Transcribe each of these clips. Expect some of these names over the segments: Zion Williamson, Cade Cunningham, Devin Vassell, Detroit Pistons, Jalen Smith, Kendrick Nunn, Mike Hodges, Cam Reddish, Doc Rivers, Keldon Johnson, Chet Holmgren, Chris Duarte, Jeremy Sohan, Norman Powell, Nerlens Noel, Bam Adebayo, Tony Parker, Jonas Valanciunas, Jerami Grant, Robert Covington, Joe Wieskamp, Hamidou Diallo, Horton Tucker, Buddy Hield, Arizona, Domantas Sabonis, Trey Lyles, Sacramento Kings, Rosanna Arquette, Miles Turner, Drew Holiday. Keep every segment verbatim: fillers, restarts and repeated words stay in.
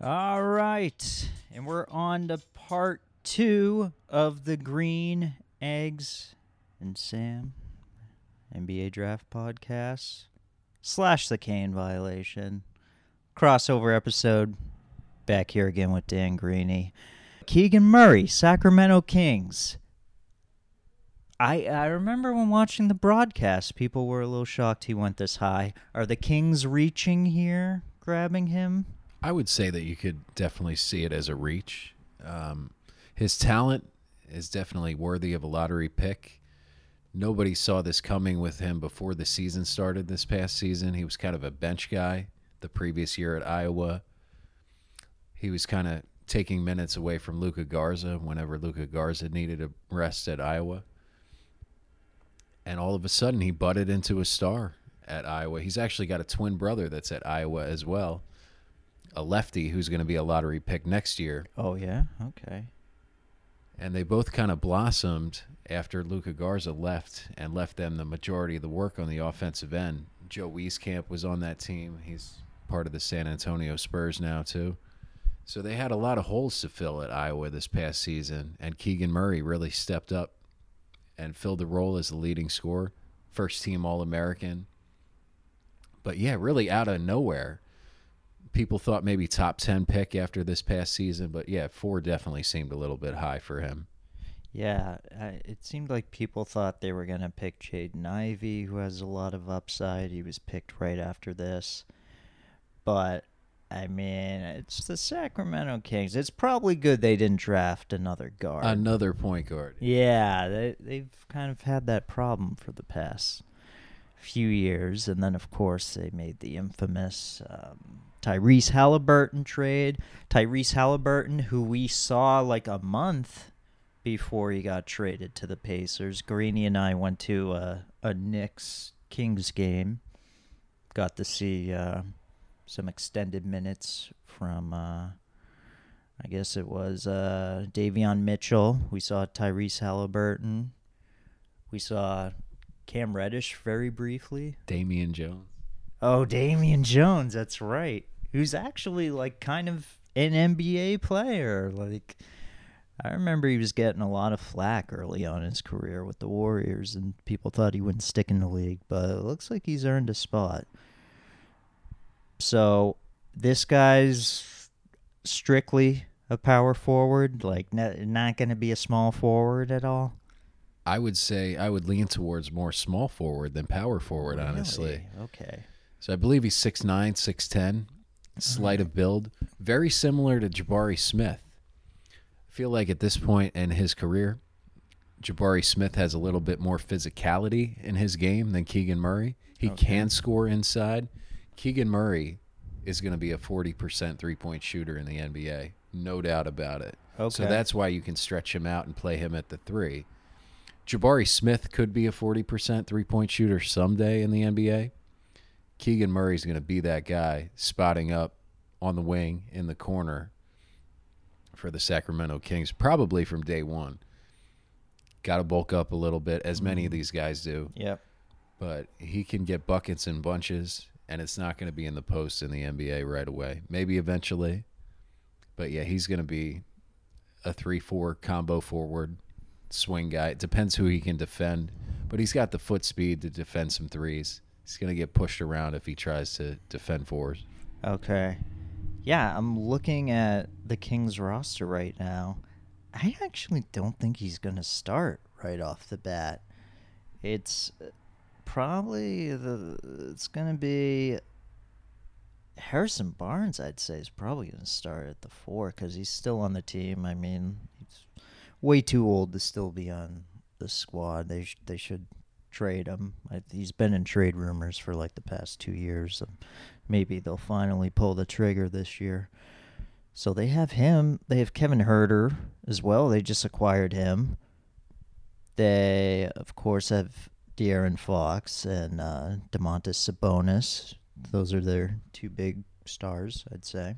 All right, and we're on to part two of the Green, Eggs, and Sam N B A Draft Podcast slash the Kane Violation crossover episode. Back here again with Dan Greeny. Keegan Murray, Sacramento Kings. I I remember when watching the broadcast, people were a little shocked he went this high. Are the Kings reaching here, grabbing him? I would say that you could definitely see it as a reach. Um, his talent is definitely worthy of a lottery pick. Nobody saw this coming with him before the season started this past season. He was kind of a bench guy the previous year at Iowa. He was kind of taking minutes away from Luka Garza whenever Luka Garza needed a rest at Iowa. And all of a sudden, he butted into a star at Iowa. He's actually got a twin brother that's at Iowa as well. A lefty who's going to be a lottery pick next year. Oh, yeah? Okay. And they both kind of blossomed after Luka Garza left and left them the majority of the work on the offensive end. Joe Wieskamp was on that team. He's part of the San Antonio Spurs now, too. So they had a lot of holes to fill at Iowa this past season, and Keegan Murray really stepped up and filled the role as the leading scorer, first-team All-American. But, yeah, really out of nowhere. People thought maybe top ten pick after this past season, but yeah, four definitely seemed a little bit high for him. Yeah, I, it seemed like people thought they were going to pick Jaden Ivey, who has a lot of upside. He was picked right after this. But, I mean, it's the Sacramento Kings. It's probably good they didn't draft another guard. Another point guard. Yeah, they, they've kind of had that problem for the past few years. And then, of course, they made the infamous um, Tyrese Haliburton trade. Tyrese Haliburton, who we saw like a month before he got traded to the Pacers. Greeny and I went to a, a Knicks-Kings game. Got to see uh, some extended minutes from, uh, I guess it was uh, Davion Mitchell. We saw Tyrese Haliburton. We saw Cam Reddish very briefly. Damian Jones. Oh, Damian Jones, that's right. Who's actually like kind of an N B A player. Like I remember he was getting a lot of flack early on in his career with the Warriors and people thought he wouldn't stick in the league, but it looks like he's earned a spot. So this guy's strictly a power forward, like not going to be a small forward at all. I would say I would lean towards more small forward than power forward, honestly. Really? Okay. So I believe he's six nine, six ten, slight of build. Very similar to Jabari Smith. I feel like at this point in his career, Jabari Smith has a little bit more physicality in his game than Keegan Murray. He okay. can score inside. Keegan Murray is going to be a forty percent three-point shooter in the N B A. No doubt about it. Okay. So that's why you can stretch him out and play him at the three. Jabari Smith could be a forty percent three-point shooter someday in the N B A. Keegan Murray's going to be that guy spotting up on the wing in the corner for the Sacramento Kings, probably from day one. Got to bulk up a little bit, as many of these guys do. Yep. But he can get buckets in bunches, and it's not going to be in the post in the N B A right away. Maybe eventually. But, yeah, he's going to be a three four combo forward. Swing guy. It depends who he can defend, but he's got the foot speed to defend some threes. He's going to get pushed around if he tries to defend fours. Okay. Yeah, I'm looking at the Kings roster right now. I actually don't think he's going to start right off the bat. It's probably the it's going to be Harrison Barnes, I'd say, is probably going to start at the four because he's still on the team. I mean, he's way too old to still be on the squad. They sh- they should trade him. I, he's been in trade rumors for like the past two years. So maybe they'll finally pull the trigger this year. So they have him. They have Kevin Huerter as well. They just acquired him. They, of course, have De'Aaron Fox and uh, Domantas Sabonis. Those are their two big stars, I'd say.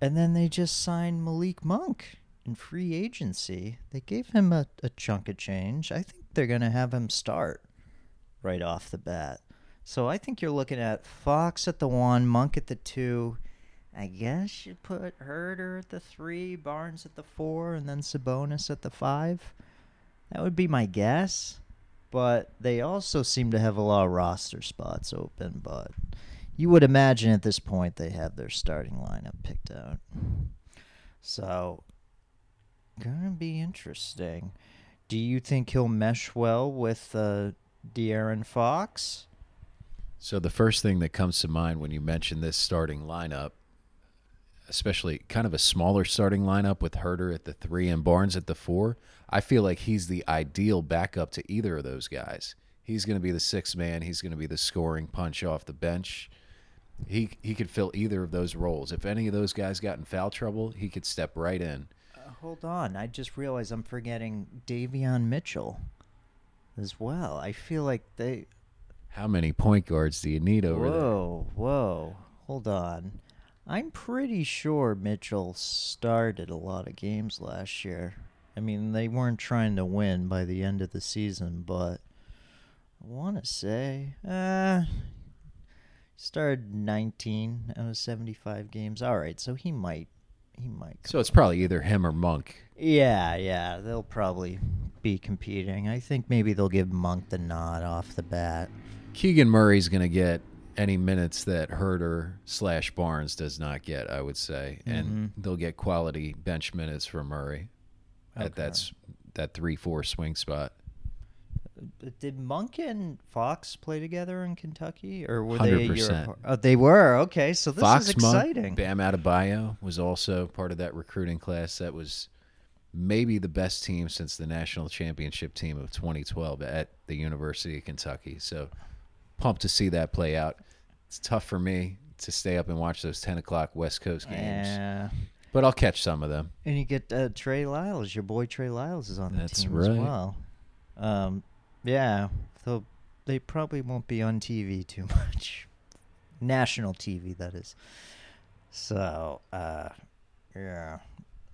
And then they just signed Malik Monk. in free agency. They gave him a, a chunk of change. I think they're going to have him start right off the bat. So I think you're looking at Fox at the one, Monk at the two. I guess you put Herter at the three, Barnes at the four, and then Sabonis at the five. That would be my guess. But they also seem to have a lot of roster spots open. But you would imagine at this point they have their starting lineup picked out. So, gonna be interesting. Do you think he'll mesh well with uh, De'Aaron Fox? So the first thing that comes to mind when you mention this starting lineup, especially kind of a smaller starting lineup with Herter at the three and Barnes at the four, I feel like he's the ideal backup to either of those guys. He's going to be the sixth man. He's going to be the scoring punch off the bench. He he could fill either of those roles. If any of those guys got in foul trouble, he could step right in. Uh, hold on. I just realized I'm forgetting Davion Mitchell as well. I feel like they... How many point guards do you need over there? Whoa, whoa. Hold on. I'm pretty sure Mitchell started a lot of games last year. I mean, they weren't trying to win by the end of the season, but I want to say, uh, started nineteen out of seventy-five games. All right, so he might, he might. So it's probably either him or Monk. Yeah, yeah, they'll probably be competing. I think maybe they'll give Monk the nod off the bat. Keegan Murray's going to get any minutes that Herter slash Barnes does not get, I would say. And mm-hmm. they'll get quality bench minutes from Murray okay. at that's, that three four swing spot. Did Monk and Fox play together in Kentucky? Or were one hundred percent. They a year apart? Oh, they were. Okay, so this Fox, is exciting. Monk, Bam Adebayo was also part of that recruiting class that was maybe the best team since the national championship team of twenty twelve at the University of Kentucky. So pumped to see that play out. It's tough for me to stay up and watch those ten o'clock West Coast games. Yeah. But I'll catch some of them. And you get uh, Trey Lyles. Your boy Trey Lyles is on the That's team right. as well. Um, yeah. So they probably won't be on T V too much. National T V, that is. So, uh, yeah.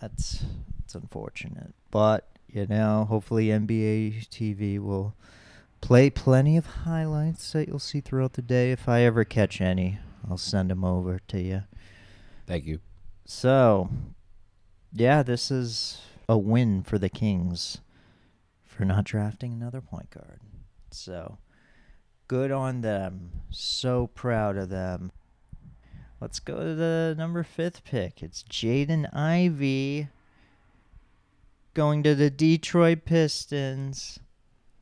That's, that's unfortunate. But, you know, hopefully N B A T V will play plenty of highlights that you'll see throughout the day. If I ever catch any, I'll send them over to you. Thank you. So, yeah, this is a win for the Kings for not drafting another point guard. So, good on them. So proud of them. Let's go to the number fifth pick. It's Jaden Ivey going to the Detroit Pistons.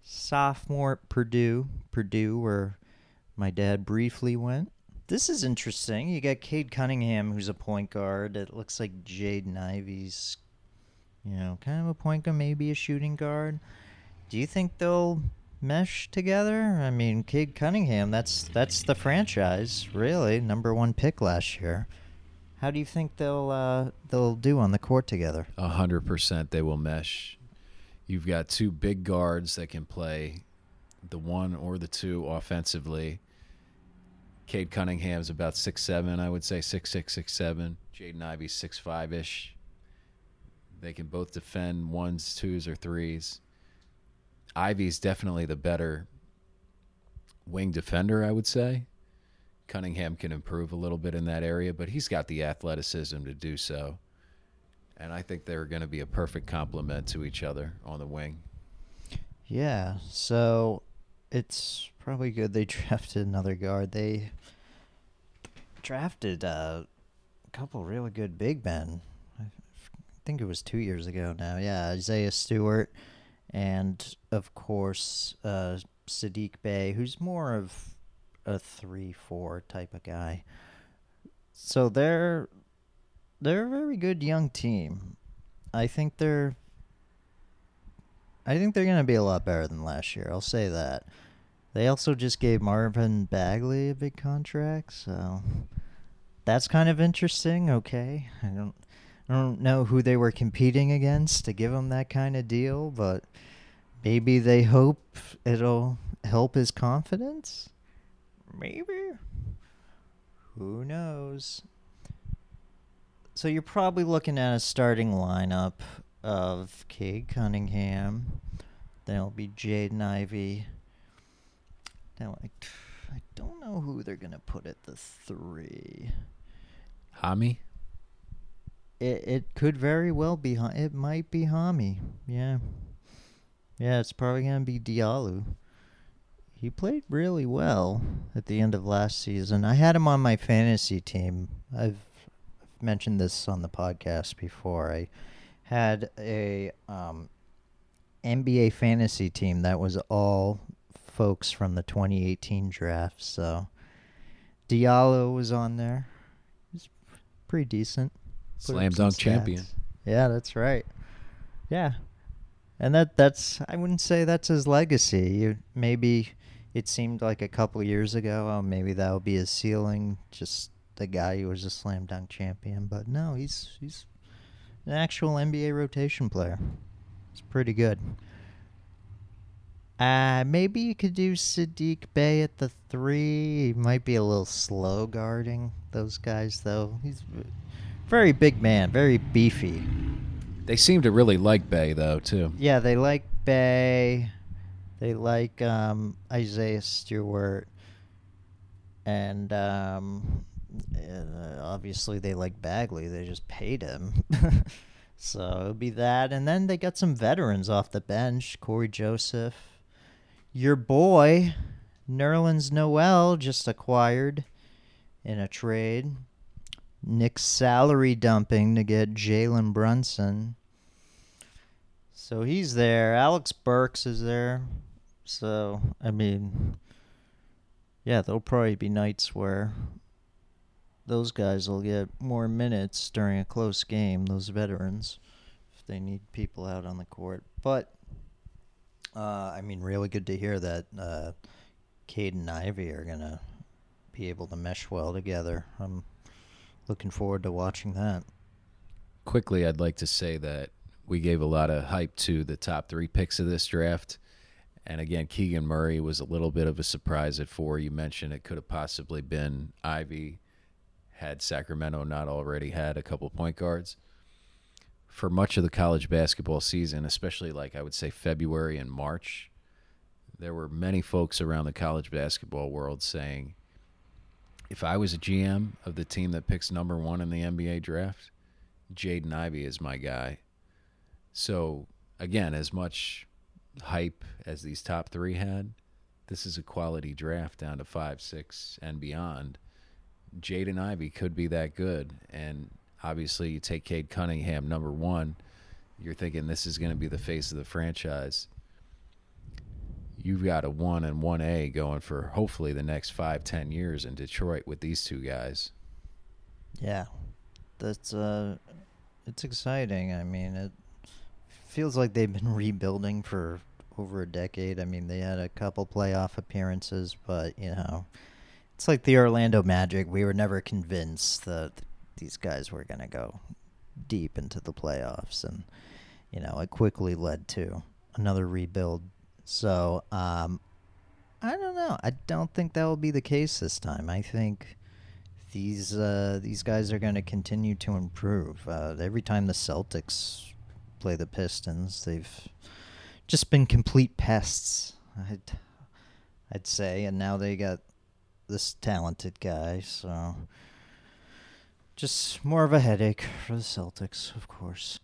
Sophomore at Purdue, Purdue where my dad briefly went. This is interesting. You got Cade Cunningham, who's a point guard. It looks like Jaden Ivey's, you know, kind of a point guard, maybe a shooting guard. Do you think they'll mesh together? I mean, Cade Cunningham, that's that's the franchise, really. Number one pick last year. How do you think they'll uh, they'll do on the court together? A hundred percent they will mesh. You've got two big guards that can play the one or the two offensively. Cade Cunningham's about six seven, I would say six six, six seven. Jaden Ivey's six five-ish. They can both defend ones, twos, or threes. Ivey's definitely the better wing defender, I would say. Cunningham can improve a little bit in that area, but he's got the athleticism to do so. And I think they're going to be a perfect complement to each other on the wing. Yeah, so it's probably good they drafted another guard. They drafted uh, a couple really good big men. I think it was two years ago now. Yeah, Isaiah Stewart and, of course, uh, Sadiq Bey, who's more of a three four type of guy. So they're... They're a very good young team. I think they're I think they're going to be a lot better than last year. I'll say that. They also just gave Marvin Bagley a big contract, so that's kind of interesting. Okay. I don't I don't know who they were competing against to give him that kind of deal, but maybe they hope it'll help his confidence. Maybe. Who knows? So you're probably looking at a starting lineup of Cade Cunningham. Then it'll be Jaden Ivey. Now, I, I don't know who they're going to put at the three. Hami? It it could very well be Hami. It might be Hami. Yeah. Yeah, it's probably going to be Diallo. He played really well at the end of last season. I had him on my fantasy team. I've mentioned this on the podcast before. I had a um, N B A fantasy team that was all folks from the twenty eighteen draft. So Diallo was on there. He's pretty decent. Slam dunk champion. Yeah, that's right. Yeah. And that that's I wouldn't say that's his legacy. You, maybe it seemed like a couple years ago, oh, maybe that would be his ceiling, just the guy who was a slam dunk champion. But no, he's he's an actual N B A rotation player. It's pretty good. Uh, maybe you could do Sadiq Bey at the three. He might be a little slow guarding those guys, though. He's a very big man, very beefy. They seem to really like Bey, though, too. Yeah, they like Bey. They like um, Isaiah Stewart. And um, uh, obviously they like Bagley. They just paid him. So it'll be that. And then they got some veterans off the bench. Corey Joseph. Your boy, Nerlens Noel, just acquired in a trade. Knicks salary dumping to get Jalen Brunson. So he's there. Alex Burks is there. So, I mean, yeah, there'll probably be nights where those guys will get more minutes during a close game, those veterans, if they need people out on the court. But, uh, I mean, really good to hear that uh, Cade and Ivy are going to be able to mesh well together. Um Looking forward to watching that. Quickly, I'd like to say that we gave a lot of hype to the top three picks of this draft. And again, Keegan Murray was a little bit of a surprise at four. You mentioned it could have possibly been Ivy had Sacramento not already had a couple point guards. For much of the college basketball season, especially like I would say February and March, there were many folks around the college basketball world saying, if I was a G M of the team that picks number one in the N B A draft, Jaden Ivey is my guy. So, again, as much hype as these top three had, this is a quality draft down to five, six, and beyond. Jaden Ivey could be that good. And, obviously, you take Cade Cunningham, number one. You're thinking this is going to be the face of the franchise. You've got a one and one A going for hopefully the next five, ten years in Detroit with these two guys. Yeah, that's uh, it's exciting. I mean, it feels like they've been rebuilding for over a decade. I mean, they had a couple playoff appearances, but you know, it's like the Orlando Magic. We were never convinced that these guys were going to go deep into the playoffs, and you know, it quickly led to another rebuild. So, um, I don't know. I don't think that will be the case this time. I think these uh, these guys are going to continue to improve. Uh, every time the Celtics play the Pistons, they've just been complete pests, I'd, I'd say. And now they got this talented guy. So, just more of a headache for the Celtics, of course.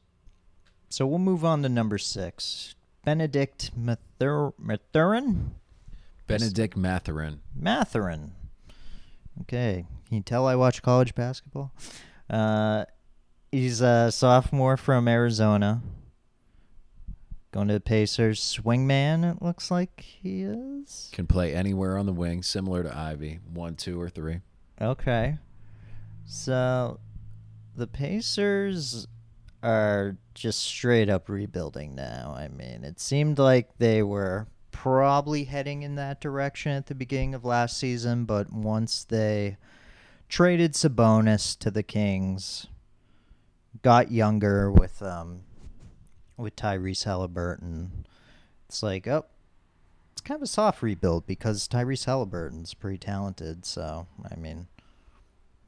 So, we'll move on to number six. Benedict Mathur- Mathurin? Benedict Mathurin. Mathurin. Okay. Can you tell I watch college basketball? Uh, he's a sophomore from Arizona. Going to the Pacers. Swingman, it looks like he is. Can play anywhere on the wing, similar to Ivy. One, two, or three. Okay. So, the Pacers are just straight up rebuilding now. I mean, it seemed like they were probably heading in that direction at the beginning of last season, but once they traded Sabonis to the Kings, got younger with um with Tyrese Haliburton, it's like, oh, it's kind of a soft rebuild because Tyrese Halliburton's pretty talented. So, I mean,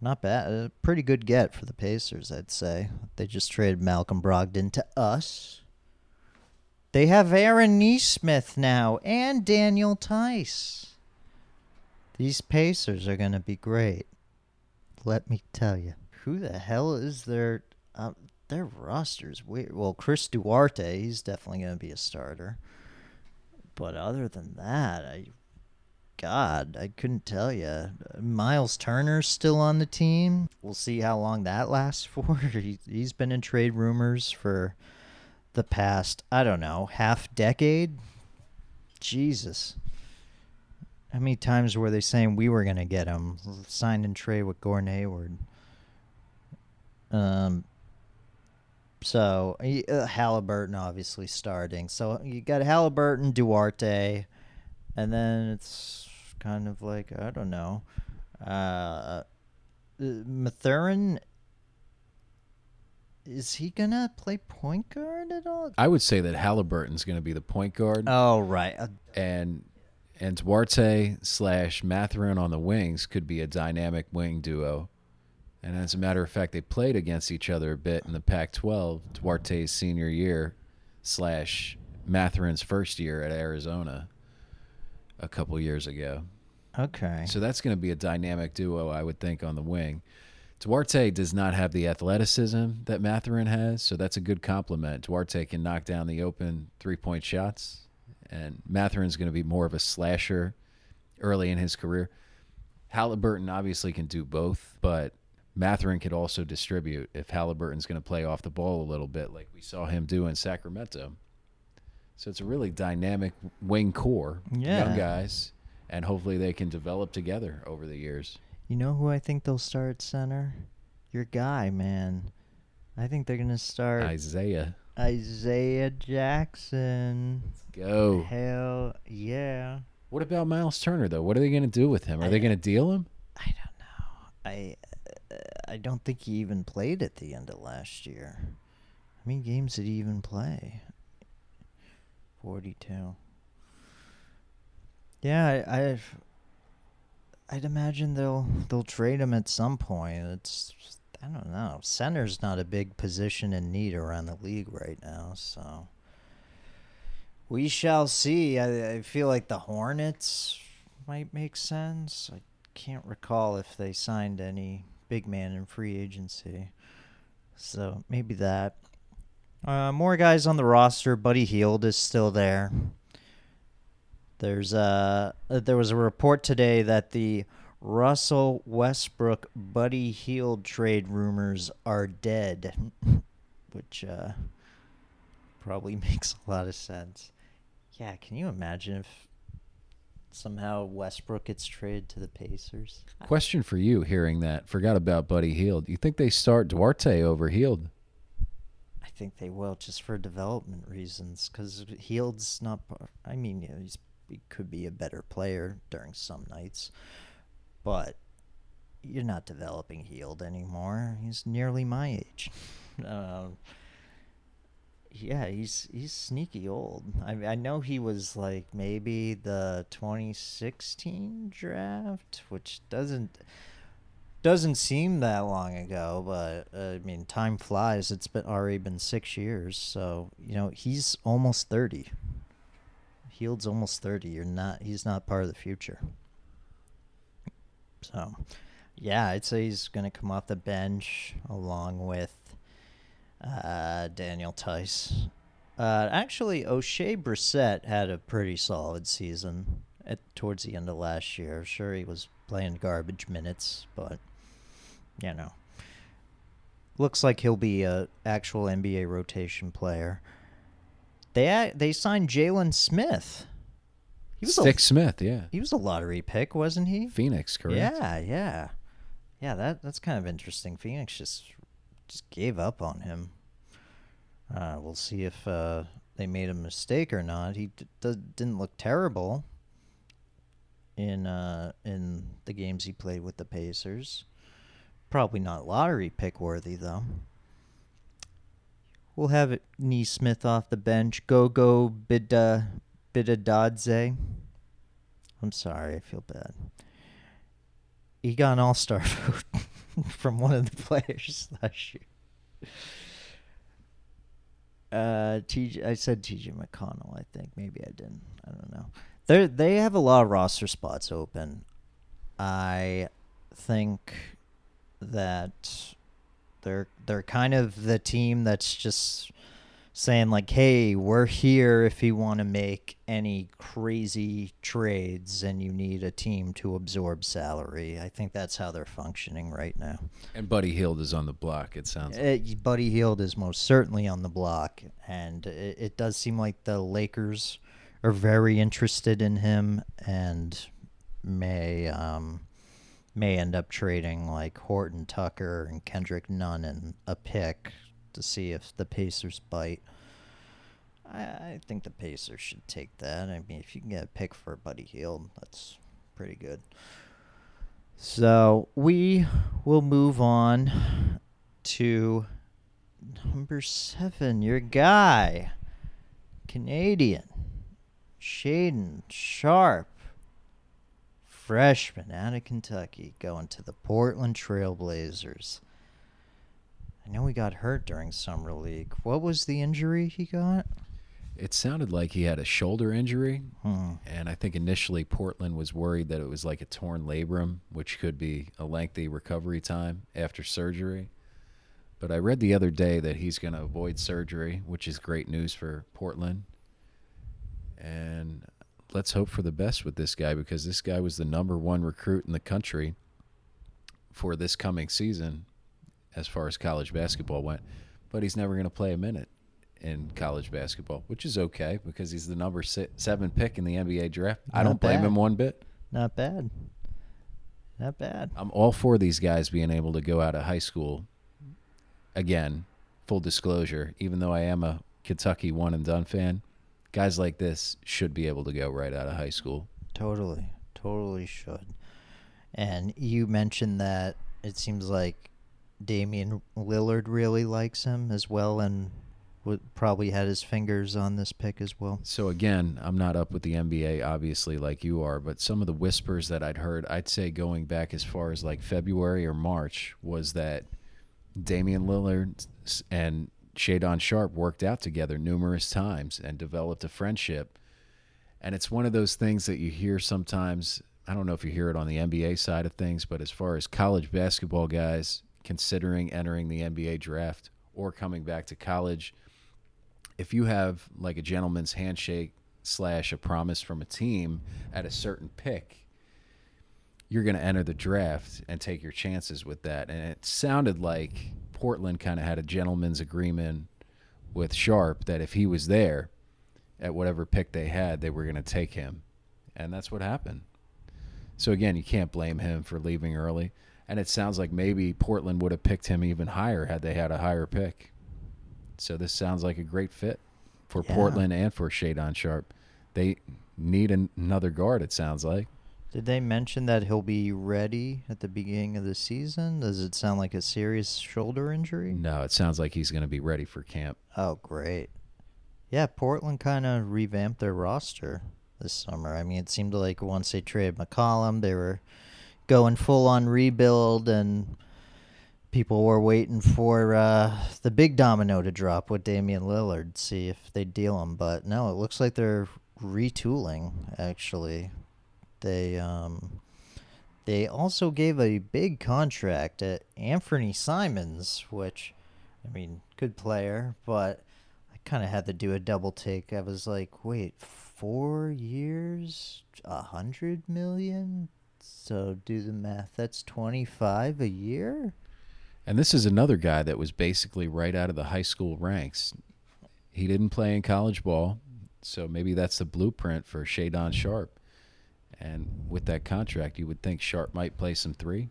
Not bad. A pretty good get for the Pacers, I'd say. They just traded Malcolm Brogdon to us. They have Anfernee Simons now and Daniel Theis. These Pacers are going to be great. Let me tell you. Who the hell is their... Uh, their roster's weird. Well, Chris Duarte, he's definitely going to be a starter. But other than that, I... God, I couldn't tell you. Miles Turner's still on the team. We'll see how long that lasts for. He, he's been in trade rumors for the past, I don't know, half decade? Jesus. How many times were they saying we were going to get him? Signed and trade with Gordon Hayward. Um, so, uh, Haliburton obviously starting. So you got Haliburton, Duarte, and then it's... kind of like, I don't know. Uh, Mathurin, is he going to play point guard at all? I would say that Halliburton's going to be the point guard. Oh, right. Uh, and and Duarte slash Mathurin on the wings could be a dynamic wing duo. And as a matter of fact, they played against each other a bit in the Pac twelve, Duarte's senior year slash Mathurin's first year at Arizona a couple years ago. Okay. So that's going to be a dynamic duo, I would think, on the wing. Duarte does not have the athleticism that Mathurin has, so that's a good compliment. Duarte can knock down the open three-point shots, and Mathurin's going to be more of a slasher early in his career. Haliburton obviously can do both, but Mathurin could also distribute if Halliburton's going to play off the ball a little bit like we saw him do in Sacramento. So it's a really dynamic wing core, yeah. Young guys, and hopefully they can develop together over the years. You know who I think they'll start center? Your guy, man. I think they're going to start... Isaiah. Isaiah Jackson. Let's go. Hell yeah. What about Miles Turner, though? What are they going to do with him? Are I, they going to deal him? I don't know. I, uh, I don't think he even played at the end of last year. How many games did he even play? forty-two. Yeah, I, I've, I'd imagine they'll they'll trade him at some point. It's I don't know. Center's not a big position in need around the league right now, so we shall see. I, I feel like the Hornets might make sense. I can't recall if they signed any big man in free agency, so maybe that. Uh, more guys on the roster. Buddy Hield is still there. There's a, there was a report today that the Russell Westbrook Buddy Hield trade rumors are dead, which uh, probably makes a lot of sense. Yeah, can you imagine if somehow Westbrook gets traded to the Pacers? Question for you hearing that. Forgot about Buddy Hield. You think they start Duarte over Hield? I think they will, just for development reasons, because Hield's not, I mean, you know, he's, he could be a better player during some nights, but you're not developing Hield anymore. He's nearly my age. Um, yeah, he's he's sneaky old. I I know he was like maybe the twenty sixteen draft, which doesn't... Doesn't seem that long ago, but uh, I mean, time flies. It's been already been six years, so you know he's almost thirty. Hield's almost thirty. You're not. He's not part of the future. So, yeah, I'd say he's going to come off the bench along with uh, Daniel Theis. Uh, actually, O'Shea Brissett had a pretty solid season at towards the end of last year. I'm sure he was playing garbage minutes, but. You know, looks like he'll be a actual N B A rotation player. They they signed Jalen Smith. He was Stick a, Smith, yeah. He was a lottery pick, wasn't he? Phoenix, correct? Yeah, yeah, yeah. That that's kind of interesting. Phoenix just just gave up on him. Uh, we'll see if uh, they made a mistake or not. He d- d- didn't look terrible in uh, in the games he played with the Pacers. Probably not lottery pick worthy, though. We'll have it Nee Smith off the bench. Gogo Bidadadze. I'm sorry, I feel bad. He got an all-star vote. from one of the players last year. Uh, T J, I said T J McConnell, I think. Maybe I didn't. I don't know. They they have a lot of roster spots open. I think that they're they're kind of the team that's just saying, like, hey, we're here if you want to make any crazy trades and you need a team to absorb salary. I think that's how they're functioning right now. And Buddy Hield is on the block, it sounds like. It, Buddy Hield is most certainly on the block, and it, it does seem like the Lakers are very interested in him and may um, may end up trading, like, Horton Tucker and Kendrick Nunn and a pick to see if the Pacers bite. I, I think the Pacers should take that. I mean, if you can get a pick for Buddy Hield, that's pretty good. So we will move on to number seven, your guy, Canadian, Shaedon Sharpe, freshman out of Kentucky, going to the Portland Trail Blazers. I know he got hurt during Summer League. What was the injury he got? It sounded like he had a shoulder injury, hmm. and I think initially Portland was worried that it was like a torn labrum, which could be a lengthy recovery time after surgery. But I read the other day that he's going to avoid surgery, which is great news for Portland. And let's hope for the best with this guy, because this guy was the number one recruit in the country for this coming season as far as college basketball went, but he's never going to play a minute in college basketball, which is okay because he's the number six, seven pick in the N B A draft. Not I don't bad. blame him one bit. Not bad. Not bad. I'm all for these guys being able to go out of high school. Again, full disclosure, even though I am a Kentucky one-and-done fan, guys like this should be able to go right out of high school. Totally. Totally should. And you mentioned that it seems like Damian Lillard really likes him as well and would probably had his fingers on this pick as well. So, again, I'm not up with the N B A, obviously, like you are, but some of the whispers that I'd heard, I'd say going back as far as like February or March, was that Damian Lillard and Shaedon Sharpe worked out together numerous times and developed a friendship. And it's one of those things that you hear sometimes. I don't know if you hear it on the N B A side of things, but as far as college basketball guys considering entering the N B A draft or coming back to college, if you have like a gentleman's handshake slash a promise from a team at a certain pick, you're going to enter the draft and take your chances with that. And it sounded like Portland kind of had a gentleman's agreement with Sharpe that if he was there at whatever pick they had, they were going to take him. And that's what happened. So again, you can't blame him for leaving early. And it sounds like maybe Portland would have picked him even higher had they had a higher pick. So this sounds like a great fit for yeah. Portland and for Shaedon Sharpe. They need an- another guard, it sounds like. Did they mention that he'll be ready at the beginning of the season? Does it sound like a serious shoulder injury? No, it sounds like he's going to be ready for camp. Oh, great. Yeah, Portland kind of revamped their roster this summer. I mean, it seemed like once they traded McCollum, they were going full-on rebuild, and people were waiting for uh, the big domino to drop with Damian Lillard, see if they deal him. But no, it looks like they're retooling, actually. They um, they also gave a big contract to Anfernee Simons, which, I mean, good player, but I kind of had to do a double take. I was like, wait, four years? A hundred million? So do the math. That's twenty-five a year. And this is another guy that was basically right out of the high school ranks. He didn't play in college ball, so maybe that's the blueprint for Shaedon Sharpe. And with that contract, you would think Sharpe might play some three.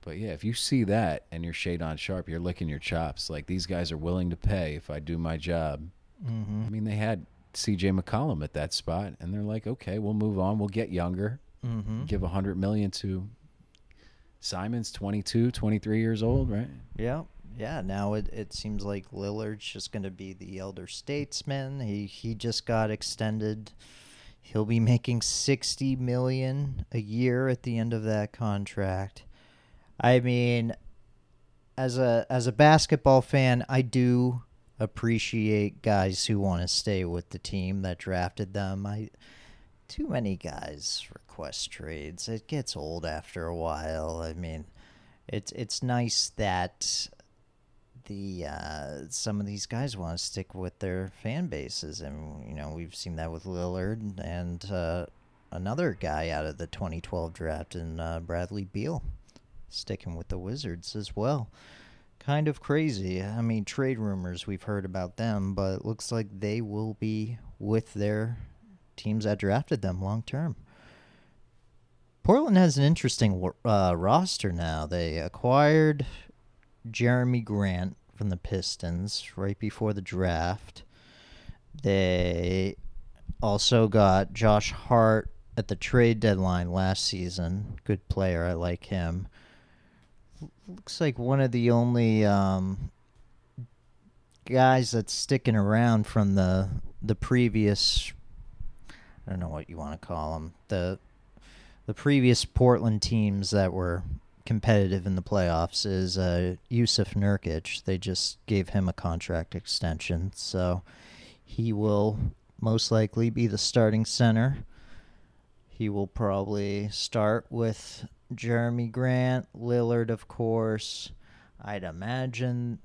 But, yeah, if you see that and you're Shaedon Sharpe, you're licking your chops. Like, these guys are willing to pay if I do my job. Mm-hmm. I mean, they had C J McCollum at that spot, and they're like, okay, we'll move on. We'll get younger. Mm-hmm. Give one hundred million dollars to Simons, twenty-two, twenty-three years old, right? Yeah. Yeah, now it, it seems like Lillard's just going to be the elder statesman. He he just got extended. He'll be making sixty million dollars a year at the end of that contract. I mean, as a as a basketball fan, I do appreciate guys who want to stay with the team that drafted them. I too many guys request trades. It gets old after a while. I mean, it's it's nice that the uh, some of these guys want to stick with their fan bases, and you know we've seen that with Lillard and uh, another guy out of the twenty twelve draft, and uh, Bradley Beal sticking with the Wizards as well. Kind of crazy. I mean, trade rumors, we've heard about them, but it looks like they will be with their teams that drafted them long term. Portland has an interesting uh, roster now. They acquired Jerami Grant from the Pistons right before the draft. They also got Josh Hart at the trade deadline last season. Good player. I like him. Looks like one of the only um, guys that's sticking around from the the previous, I don't know what you want to call them, the the previous Portland teams that were competitive in the playoffs is uh, Yusuf Nurkic. They just gave him a contract extension, so he will most likely be the starting center. He will probably start with Jerami Grant, Lillard, of course. I'd imagine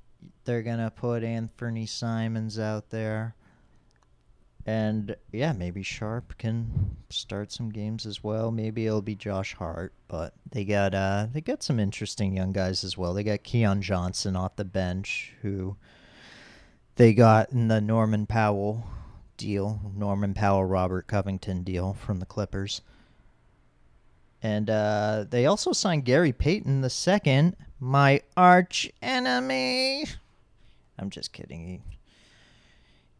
they're going to put Anfernee Simons out there. And, yeah, maybe Sharp can start some games as well. Maybe it'll be Josh Hart, but they got uh, they got some interesting young guys as well. They got Keon Johnson off the bench, who they got in the Norman Powell deal, Norman Powell, Robert Covington deal from the Clippers. And uh, they also signed Gary Payton the second, my arch enemy. I'm just kidding.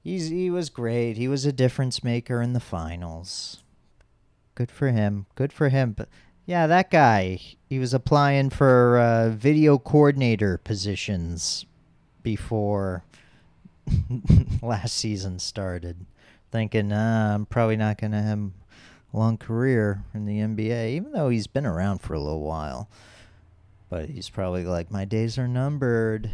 He, he's, he was great. He was a difference maker in the finals. Good for him. Good for him. But yeah, that guy, he was applying for uh, video coordinator positions before last season started. Thinking, uh, I'm probably not going to have long career in the N B A, even though he's been around for a little while. But he's probably like, my days are numbered.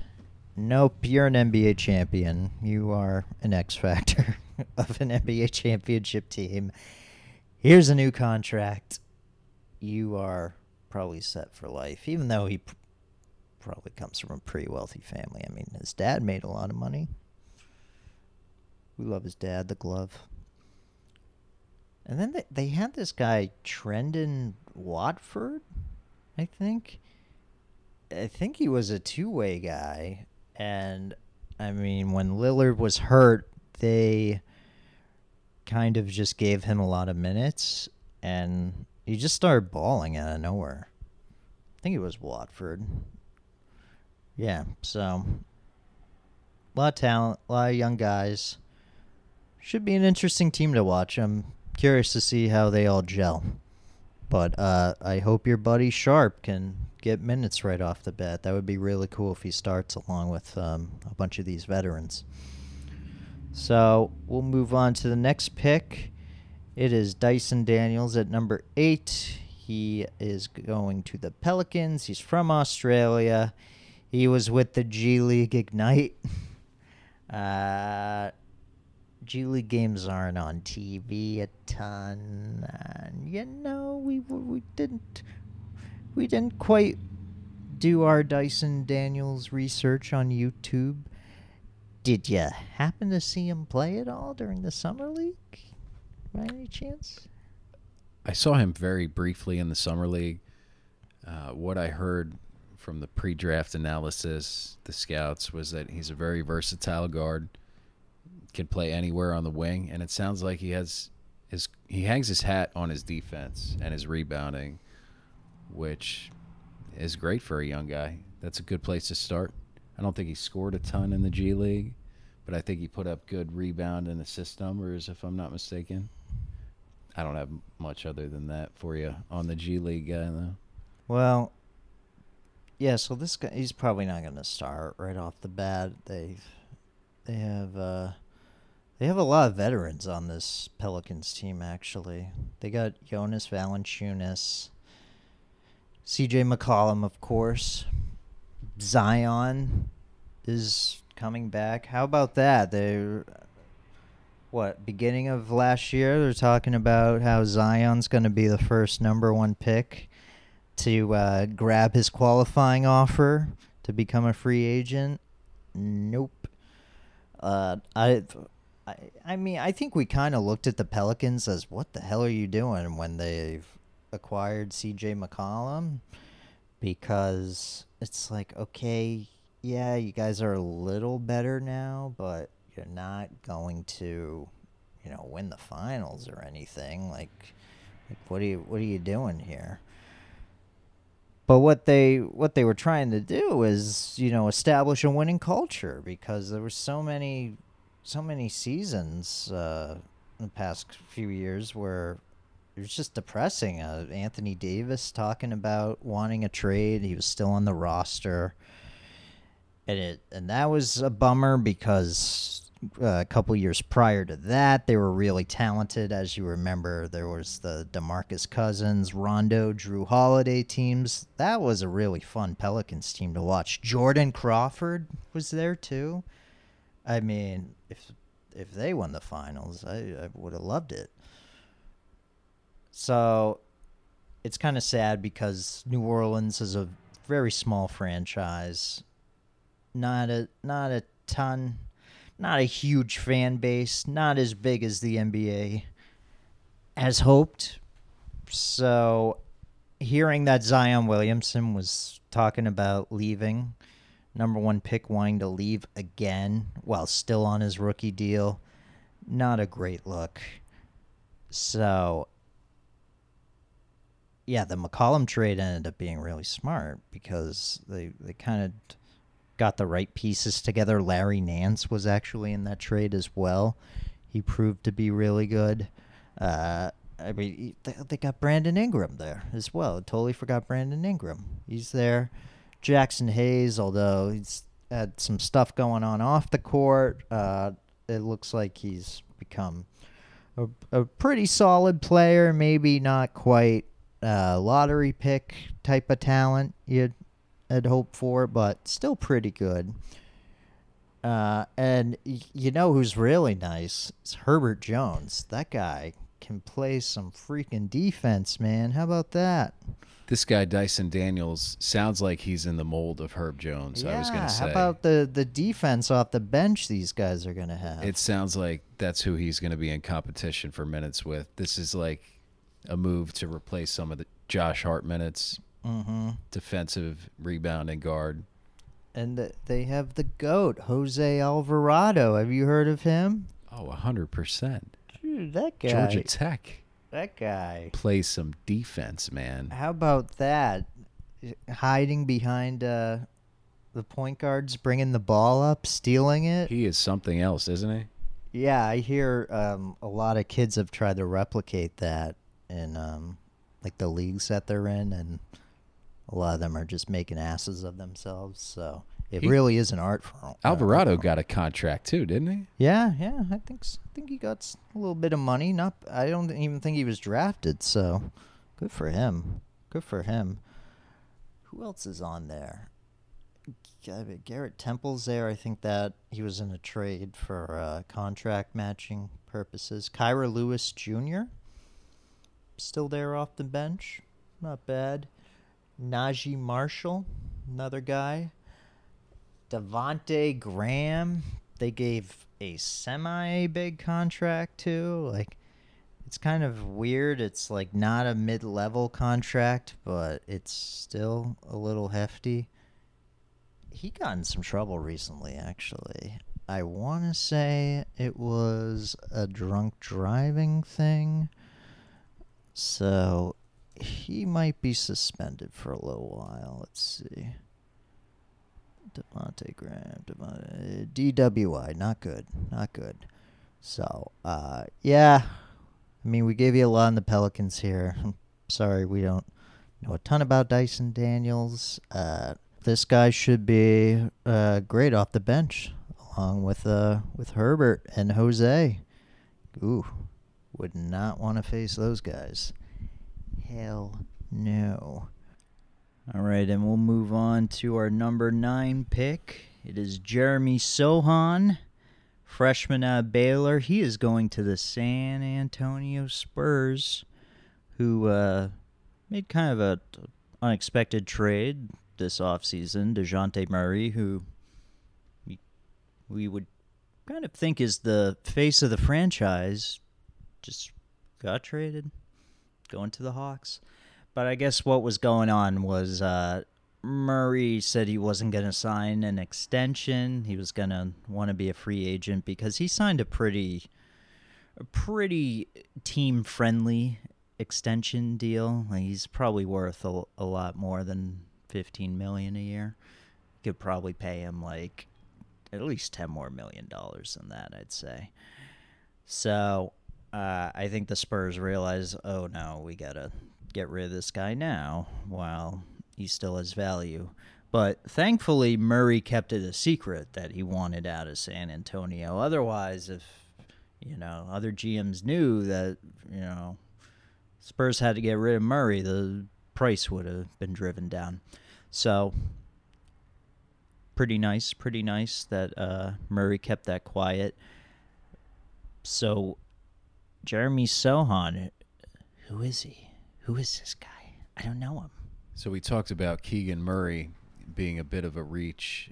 Nope, you're an N B A champion. You are an X factor of an N B A championship team. Here's a new contract. You are probably set for life, even though he pr- probably comes from a pretty wealthy family. I mean, his dad made a lot of money. We love his dad, the glove. And then they, they had this guy, Trendon Watford, I think. I think he was a two-way guy. And, I mean, when Lillard was hurt, they kind of just gave him a lot of minutes. And he just started bawling out of nowhere. I think it was Watford. Yeah, so a lot of talent, a lot of young guys. Should be an interesting team to watch. I'm curious to see how they all gel. But uh, I hope your buddy Sharp can get minutes right off the bat. That would be really cool if he starts along with um, a bunch of these veterans. So we'll move on to the next pick. It is Dyson Daniels at number eight. He is going to the Pelicans. He's from Australia. He was with the G League Ignite. uh... G League games aren't on T V a ton, and you know we we didn't we didn't quite do our Dyson Daniels research on YouTube. Did you happen to see him play at all during the summer league, by any chance? I saw him very briefly in the summer league. Uh, what I heard from the pre-draft analysis, the scouts, was that he's a very versatile guard. Can play anywhere on the wing, and it sounds like he has his he hangs his hat on his defense and his rebounding, which is great for a young guy. That's a good place to start. I don't think he scored a ton in the G League, but I think he put up good rebound and assist numbers, if I'm not mistaken. I don't have much other than that for you on the G League guy, though. Well, yeah, so this guy, he's probably not going to start right off the bat. They've, they have... Uh, They have a lot of veterans on this Pelicans team, actually. They got Jonas Valanciunas, C J. McCollum, of course. Zion is coming back. How about that? They're... What, beginning of last year, they're talking about how Zion's going to be the first number one pick to uh, grab his qualifying offer to become a free agent. Nope. Uh, I, I, I mean, I think we kind of looked at the Pelicans as, what the hell are you doing when they've acquired C J McCollum? Because it's like, okay, yeah, you guys are a little better now, but... You're not going to, you know, win the finals or anything. Like, like what are you what are you doing here? But what they what they were trying to do is, you know, establish a winning culture, because there were so many so many seasons uh, in the past few years where it was just depressing. Uh, Anthony Davis talking about wanting a trade. He was still on the roster. And it and that was a bummer, because uh, a couple years prior to that, they were really talented. As you remember, there was the DeMarcus Cousins, Rondo, Drew Holiday teams. That was a really fun Pelicans team to watch. Jordan Crawford was there too. I mean, if if they won the finals, I, I would have loved it. So it's kind of sad, because New Orleans is a very small franchise. Not a not a ton, not a huge fan base, not as big as the N B A as hoped. So hearing that Zion Williamson was talking about leaving, number one pick wanting to leave again while still on his rookie deal, not a great look. So, yeah, the McCollum trade ended up being really smart, because they, they kind of... got the right pieces together. Larry Nance was actually in that trade as well. He proved to be really good. Uh, I mean, they got Brandon Ingram there as well. I totally forgot Brandon Ingram. He's there. Jackson Hayes, although he's had some stuff going on off the court, uh, it looks like he's become a, a pretty solid player. Maybe not quite a lottery pick type of talent you'd I'd hope for, but still pretty good. Uh, and y- you know who's really nice? It's Herbert Jones. That guy can play some freaking defense, man. How about that? This guy, Dyson Daniels, sounds like he's in the mold of Herb Jones, yeah, I was going to say. How about the, the defense off the bench these guys are going to have? It sounds like that's who he's going to be in competition for minutes with. This is like a move to replace some of the Josh Hart minutes. Mm-hmm. Defensive rebounding guard. And the, they have the GOAT, Jose Alvarado. Have you heard of him? Oh, one hundred percent. Dude, that guy. Georgia Tech. That guy. Plays some defense, man. How about that? Hiding behind uh, the point guards, bringing the ball up, stealing it. He is something else, isn't he? Yeah, I hear um, a lot of kids have tried to replicate that in um, like the leagues that they're in, and... a lot of them are just making asses of themselves, so it he, really is an art form. Alvarado got a contract too, didn't he? Yeah, yeah, I think so. I think he got a little bit of money. Not, I don't even think he was drafted, so good for him. Good for him. Who else is on there? Garrett Temple's there. I think that he was in a trade for uh, contract matching purposes. Kyra Lewis Junior still there off the bench. Not bad. Najee Marshall, another guy. Devontae Graham, they gave a semi-big contract to. Like, it's kind of weird. It's like not a mid-level contract, but it's still a little hefty. He got in some trouble recently, actually. I want to say it was a drunk driving thing. So... he might be suspended for a little while. Let's see. Devontae Graham, Devontae, D W I, not good, not good. So, uh, yeah, I mean, we gave you a lot on the Pelicans here. I'm sorry we don't know a ton about Dyson Daniels. Uh, this guy should be uh, great off the bench, along with uh, with Herbert and Jose. Ooh, would not want to face those guys. Hell no. All right, and we'll move on to our number nine pick. It is Jeremy Sohan, freshman out of Baylor. He is going to the San Antonio Spurs, who uh, made kind of an unexpected trade this offseason. DeJounte Murray, who we would kind of think is the face of the franchise, just got traded, going to the Hawks. But I guess what was going on was uh, Murray said he wasn't going to sign an extension. He was going to want to be a free agent because he signed a pretty, a pretty team-friendly extension deal. Like he's probably worth a, a lot more than fifteen million dollars a year. You could probably pay him like at least ten more million dollars than that, I'd say. So uh, I think the Spurs realized, oh no, we got to get rid of this guy now while he still has value. But thankfully Murray kept it a secret that he wanted out of San Antonio. Otherwise, if you know other G Ms knew that, you know, Spurs had to get rid of Murray, the price would have been driven down. So pretty nice, pretty nice that uh, Murray kept that quiet. So Jeremy Sohan, who is he? Who is this guy? I don't know him. So we talked about Keegan Murray being a bit of a reach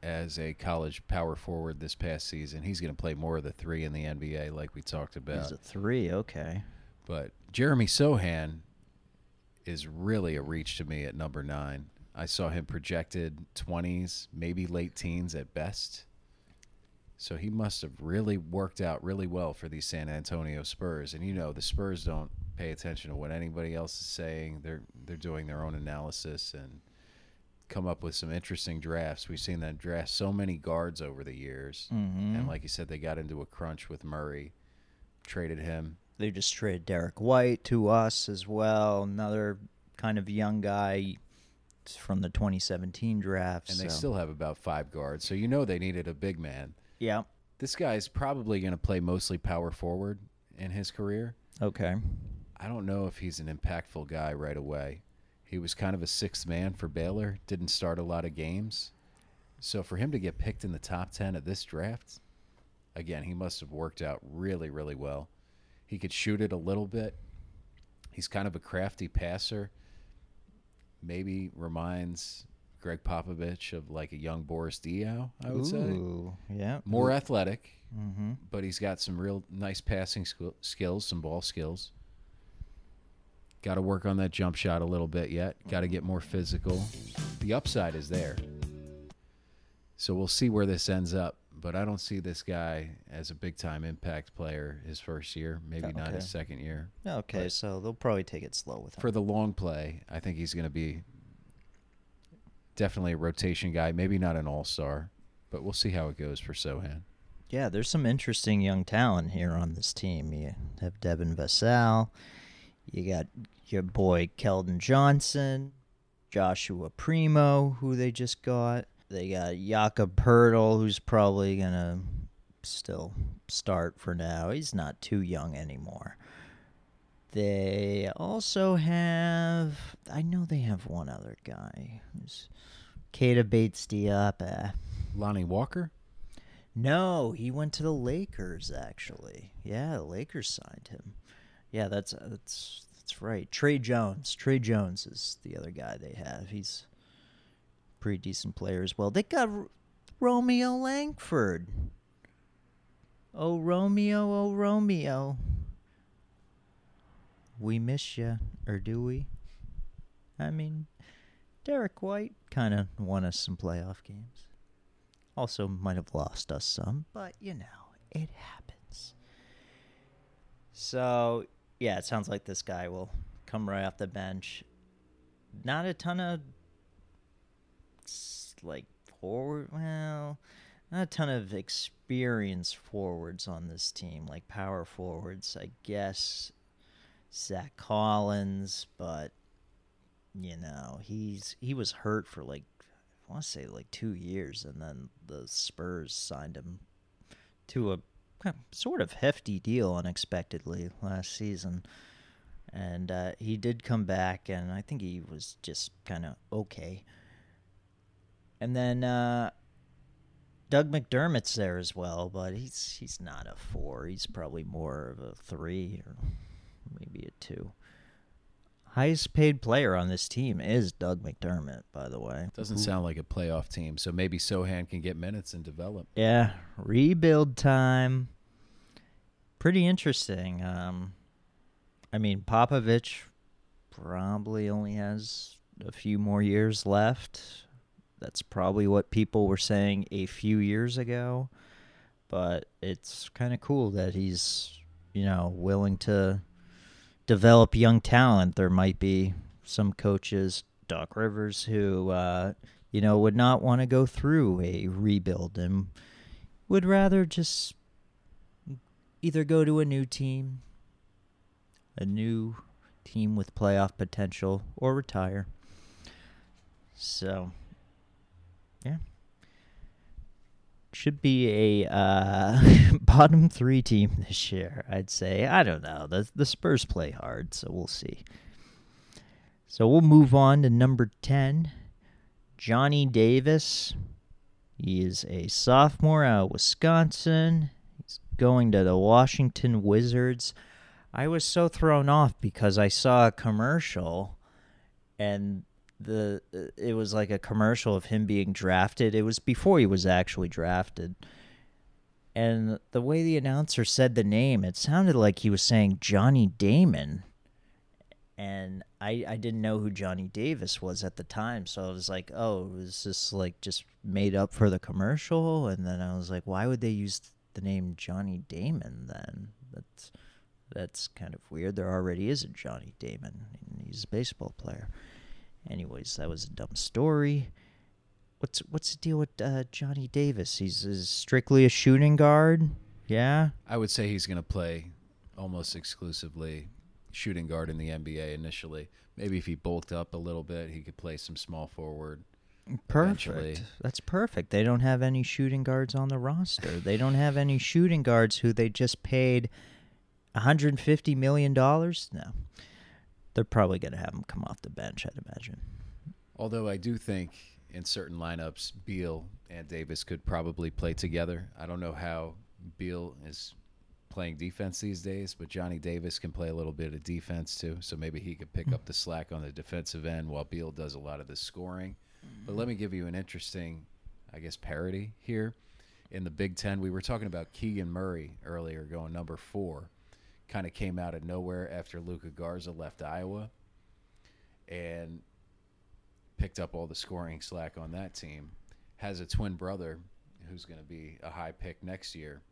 as a college power forward this past season. He's going to play more of the three in the N B A like we talked about. He's a three, okay. But Jeremy Sohan is really a reach to me at number nine. I saw him projected twenties, maybe late teens at best. So he must have really worked out really well for these San Antonio Spurs. And, you know, the Spurs don't pay attention to what anybody else is saying. They're they're doing their own analysis and come up with some interesting drafts. We've seen them draft so many guards over the years. Mm-hmm. And like you said, they got into a crunch with Murray, traded him. They just traded Derek White to us as well, another kind of young guy from the twenty seventeen draft. And so they still have about five guards, so you know they needed a big man. Yeah. This guy is probably going to play mostly power forward in his career. Okay. I don't know if he's an impactful guy right away. He was kind of a sixth man for Baylor, didn't start a lot of games. So for him to get picked in the top ten at this draft, again, he must have worked out really, really well. He could shoot it a little bit. He's kind of a crafty passer. Maybe reminds Greg Popovich of like a young Boris Diaw, I would Ooh, say. Yeah. More athletic, mm-hmm. but he's got some real nice passing sk- skills, some ball skills. Got to work on that jump shot a little bit yet. Got to get more physical. The upside is there. So we'll see where this ends up. But I don't see this guy as a big-time impact player his first year, maybe okay. not his second year. Okay, but so they'll probably take it slow with him. For the long play, I think he's going to be definitely a rotation guy, maybe not an all-star. But we'll see how it goes for Sohan. Yeah, there's some interesting young talent here on this team. You have Devin Vassell. You got your boy Keldon Johnson, Joshua Primo, who they just got. They got Jakob Poeltl, who's probably going to still start for now. He's not too young anymore. They also have, I know they have one other guy. Keita Bates-Diop. Lonnie Walker? No, he went to the Lakers, actually. Yeah, the Lakers signed him. Yeah, that's that's that's right. Trey Jones. Trey Jones is the other guy they have. He's a pretty decent player as well. They got R- Romeo Langford. Oh, Romeo, oh, Romeo. We miss you, or do we? I mean, Derek White kind of won us some playoff games. Also might have lost us some, but, you know, it happens. So yeah, it sounds like this guy will come right off the bench. Not a ton of, like, forward, well, not a ton of experience forwards on this team, like power forwards, I guess. Zach Collins, but, you know, he's he was hurt for, like, I want to say, like, two years, and then the Spurs signed him to a sort of hefty deal unexpectedly last season. And uh, he did come back, and I think he was just kind of okay. And then uh, Doug McDermott's there as well, but he's he's not a four. He's probably more of a three or maybe a two. Highest paid player on this team is Doug McDermott, by the way. Doesn't Ooh. sound like a playoff team, so maybe Sohan can get minutes and develop. Yeah, rebuild time. Pretty interesting. Um, I mean, Popovich probably only has a few more years left. That's probably what people were saying a few years ago. But it's kind of cool that he's, you know, willing to develop young talent. There might be some coaches, Doc Rivers, who, uh, you know, would not want to go through a rebuild and would rather just either go to a new team, a new team with playoff potential, or retire. So... yeah. Should be a uh, bottom three team this year, I'd say. I don't know. The, the Spurs play hard, so we'll see. So we'll move on to number ten, Johnny Davis. He is a sophomore out of Wisconsin. He's going to the Washington Wizards. I was so thrown off because I saw a commercial and... The it was like a commercial of him being drafted. It was before he was actually drafted. And the way the announcer said the name, it sounded like he was saying Johnny Damon. And I, I didn't know who Johnny Davis was at the time. So I was like, oh, was this like just made up for the commercial? And then I was like, why would they use the name Johnny Damon then? That's, that's kind of weird. There already is a Johnny Damon, and he's a baseball player. Anyways, that was a dumb story. What's what's the deal with uh, Johnny Davis? He's is strictly a shooting guard? Yeah? I would say he's going to play almost exclusively shooting guard in the N B A initially. Maybe if he bulked up a little bit, he could play some small forward. Perfect. Eventually. That's perfect. They don't have any shooting guards on the roster. They don't have any shooting guards who they just paid one hundred fifty million dollars? No. They're probably going to have him come off the bench, I'd imagine. Although I do think in certain lineups, Beal and Davis could probably play together. I don't know how Beal is playing defense these days, but Johnny Davis can play a little bit of defense too, so maybe he could pick mm-hmm. up the slack on the defensive end while Beal does a lot of the scoring. Mm-hmm. But let me give you an interesting, I guess, parody here. In the Big Ten, we were talking about Keegan Murray earlier going number four. Kind of came out of nowhere after Luka Garza left Iowa and picked up all the scoring slack on that team. Has a twin brother who's going to be a high pick next year.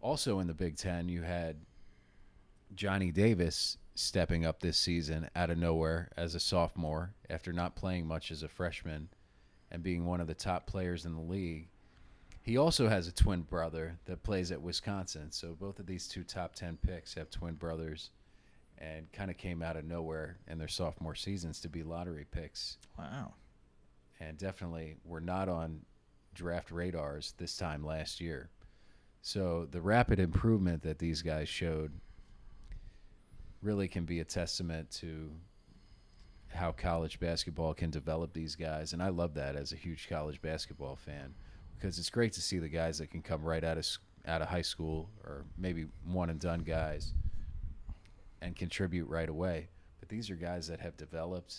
Also in the Big Ten, you had Johnny Davis stepping up this season out of nowhere as a sophomore after not playing much as a freshman and being one of the top players in the league. He also has a twin brother that plays at Wisconsin. So both of these two top ten picks have twin brothers and kind of came out of nowhere in their sophomore seasons to be lottery picks. Wow. And definitely were not on draft radars this time last year. So the rapid improvement that these guys showed really can be a testament to how college basketball can develop these guys. And I love that as a huge college basketball fan, because it's great to see the guys that can come right out of out of high school or maybe one-and-done guys and contribute right away. But these are guys that have developed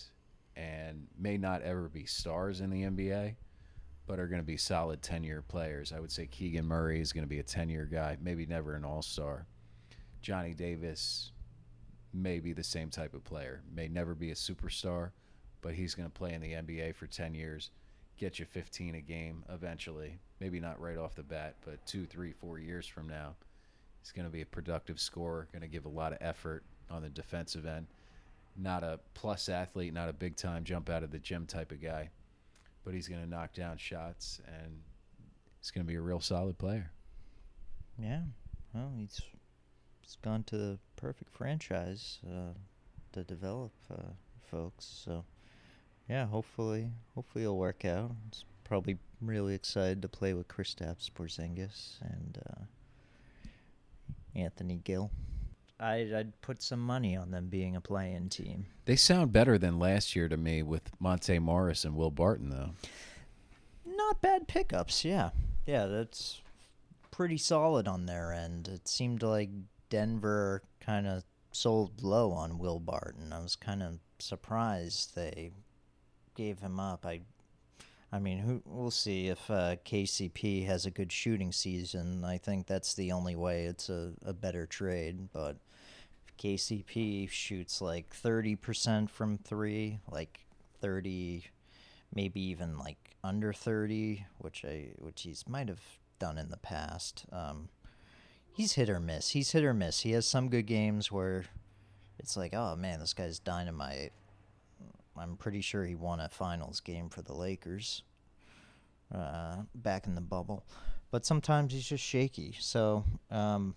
and may not ever be stars in the N B A, but are going to be solid ten-year players. I would say Keegan Murray is going to be a ten-year guy, maybe never an all-star. Johnny Davis may be the same type of player, may never be a superstar, but he's going to play in the N B A for ten years. Get you fifteen a game eventually. Maybe not right off the bat, but two, three, four years from now, he's going to be a productive scorer, going to give a lot of effort on the defensive end. Not a plus athlete, not a big-time jump-out-of-the-gym type of guy, but he's going to knock down shots, and he's going to be a real solid player. Yeah. Well, he's, he's gone to the perfect franchise uh, to develop uh, folks, so... yeah, hopefully, hopefully it'll work out. It's probably really excited to play with Kristaps Porzingis and uh, Anthony Gill. I, I'd put some money on them being a play-in team. They sound better than last year to me with Monte Morris and Will Barton, though. Not bad pickups, yeah. Yeah, that's pretty solid on their end. It seemed like Denver kind of sold low on Will Barton. I was kind of surprised they gave him up. I I mean, who, we'll see if uh, K C P has a good shooting season. I think that's the only way it's a, a better trade. But if K C P shoots like thirty percent from three, like thirty, maybe even like under thirty, which I which he's might have done in the past. Um, he's hit or miss. He's hit or miss. He has some good games where it's like, oh man, this guy's dynamite. I'm pretty sure he won a finals game for the Lakers uh, back in the bubble. But sometimes he's just shaky. So, um,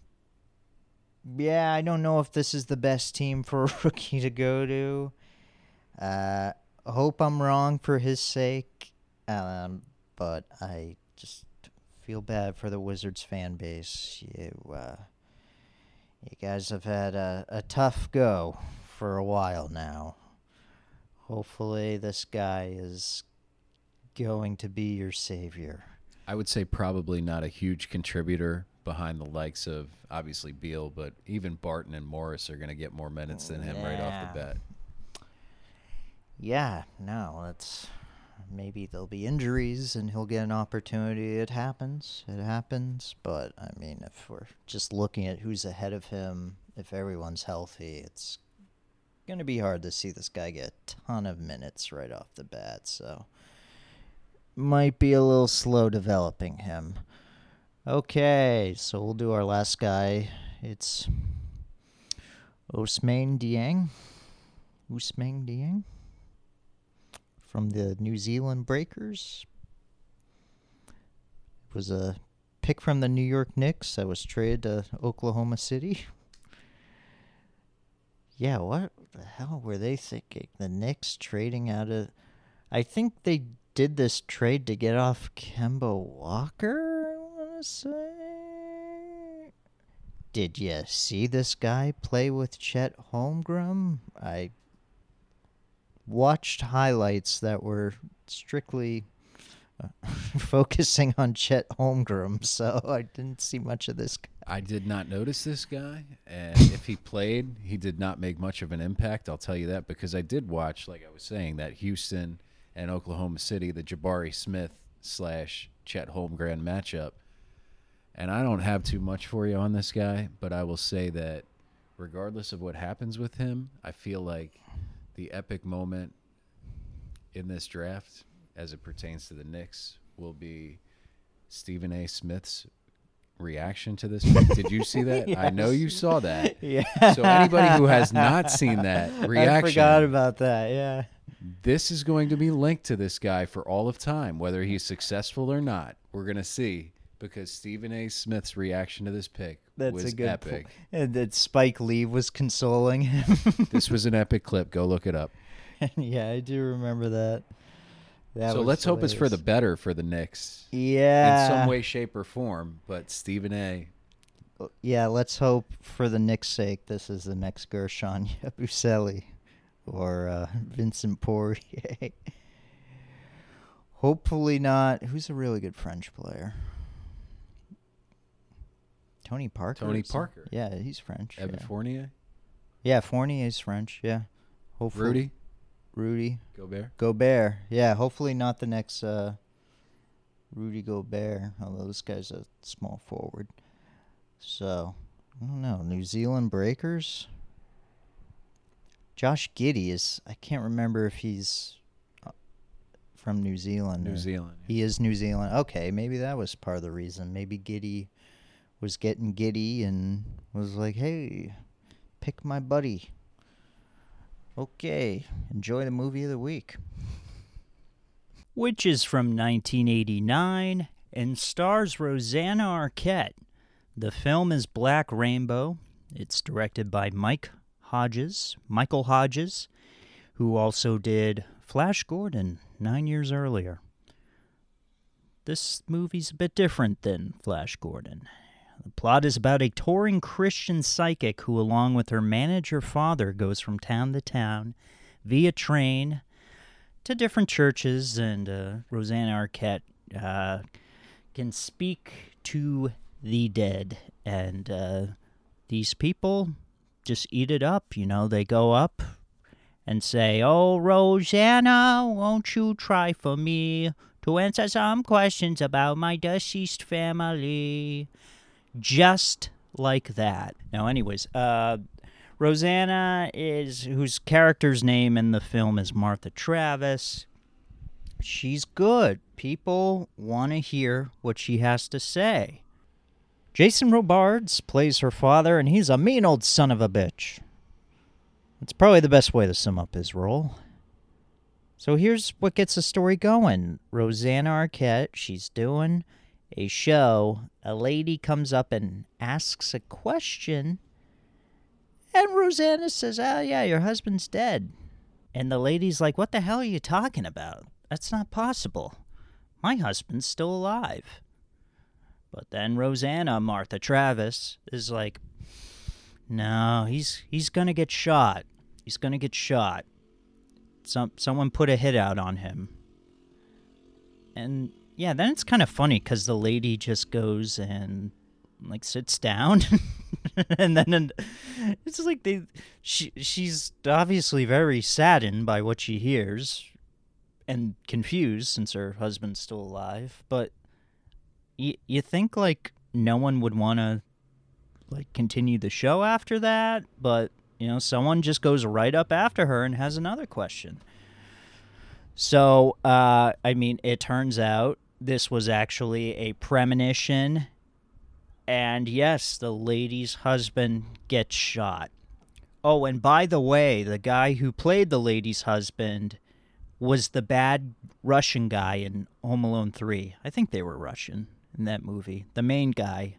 yeah, I don't know if this is the best team for a rookie to go to. Uh, I hope I'm wrong for his sake. Um, but I just feel bad for the Wizards fan base. You, uh, you guys have had a, a tough go for a while now. Hopefully this guy is going to be your savior. I would say probably not a huge contributor behind the likes of, obviously, Beal, but even Barton and Morris are going to get more minutes than him yeah. right off the bat. Yeah, no, that's maybe there'll be injuries and he'll get an opportunity. It happens. It happens. But, I mean, if we're just looking at who's ahead of him, if everyone's healthy, it's going to be hard to see this guy get a ton of minutes right off the bat, so might be a little slow developing him. Okay, so we'll do our last guy. It's Ousmane Dieng. Ousmane Dieng from the New Zealand Breakers. It was a pick from the New York Knicks that was traded to Oklahoma City. Yeah, what the hell were they thinking? The Knicks trading out of... I think they did this trade to get off Kemba Walker, I want to say. Did you see this guy play with Chet Holmgren? I watched highlights that were strictly focusing on Chet Holmgren, so I didn't see much of this guy. I did not notice this guy, and if he played, he did not make much of an impact, I'll tell you that, because I did watch, like I was saying, that Houston and Oklahoma City, the Jabari Smith slash Chet Holmgren matchup, and I don't have too much for you on this guy, but I will say that regardless of what happens with him, I feel like the epic moment in this draft, as it pertains to the Knicks, will be Stephen A. Smith's reaction to this. Did you see that? Yes. I know you saw that. Yeah. So anybody who has not seen that reaction, I forgot about that. Yeah. This is going to be linked to this guy for all of time, whether he's successful or not. We're gonna see, because Stephen A. Smith's reaction to this pick That's was a good epic. Po- and that Spike Lee was consoling him. This was an epic clip. Go look it up. Yeah, I do remember that. That so let's hilarious. hope it's for the better for the Knicks. Yeah. In some way, shape, or form, but Stephen A. Yeah, let's hope for the Knicks' sake this is the next Gershon Yabusele or uh, Vincent Poirier. Hopefully not. Who's a really good French player? Tony Parker. Tony Parker. Yeah, he's French. Evan yeah. Fournier? Yeah, Fournier's French, yeah. Hopefully. Rudy? Rudy Gobert. Gobert, yeah. Hopefully not the next uh, Rudy Gobert, although this guy's a small forward. So, I don't know. New Zealand Breakers? Josh Giddey is, I can't remember if he's from New Zealand. New Zealand. Yeah. He is New Zealand. Okay, maybe that was part of the reason. Maybe Giddey was getting giddy and was like, hey, pick my buddy. Okay, enjoy the movie of the week. Which is from nineteen eighty-nine and stars Rosanna Arquette. The film is Black Rainbow. It's directed by Mike Hodges, Michael Hodges, who also did Flash Gordon nine years earlier. This movie's a bit different than Flash Gordon. The plot is about a touring Christian psychic who, along with her manager father, goes from town to town via train to different churches, and uh, Rosanna Arquette uh, can speak to the dead, and uh, these people just eat it up. You know, they go up and say, "Oh, Rosanna, won't you try for me to answer some questions about my deceased family?" Just like that. Now, anyways, uh, Rosanna is, whose character's name in the film is Martha Travis. She's good. People want to hear what she has to say. Jason Robards plays her father, and he's a mean old son of a bitch. That's probably the best way to sum up his role. So here's what gets the story going. Rosanna Arquette, she's doing a show. A lady comes up and asks a question, and Rosanna says, "Oh, yeah, your husband's dead." And the lady's like, "What the hell are you talking about? That's not possible. My husband's still alive." But then Rosanna, Martha Travis, is like, "No, he's he's going to get shot. He's going to get shot. Some Someone put a hit out on him." And, yeah, then it's kind of funny because the lady just goes and, like, sits down. and then and it's like they, she she's obviously very saddened by what she hears and confused since her husband's still alive. But you, you think, like, no one would want to, like, continue the show after that, but, you know, someone just goes right up after her and has another question. So, uh, I mean, it turns out this was actually a premonition, and yes, the lady's husband gets shot. Oh, and by the way, the guy who played the lady's husband was the bad Russian guy in Home Alone three. I think they were Russian in that movie. The main guy,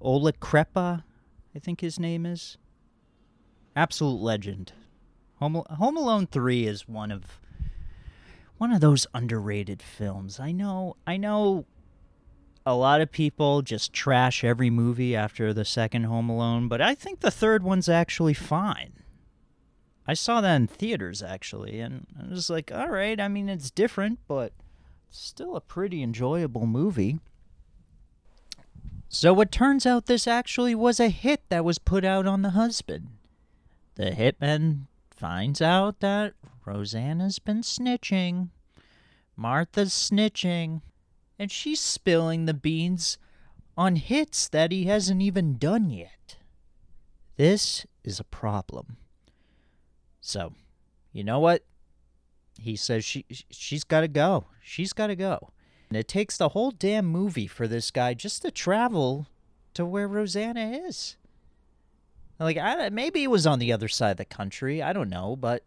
Oleg Krepa, I think his name is. Absolute legend. Home, Home Alone three is one of one of those underrated films. I know, I know a lot of people just trash every movie after the second Home Alone, but I think the third one's actually fine. I saw that in theaters, actually, and I was like, all right, I mean, it's different, but still a pretty enjoyable movie. So it turns out this actually was a hit that was put out on the husband. The hitman finds out that Rosanna's been snitching, Martha's snitching, and she's spilling the beans on hits that he hasn't even done yet. This is a problem. So, you know what? He says she, she's got to go. She's got to go. And it takes the whole damn movie for this guy just to travel to where Rosanna is. Like, I, maybe it was on the other side of the country. I don't know. But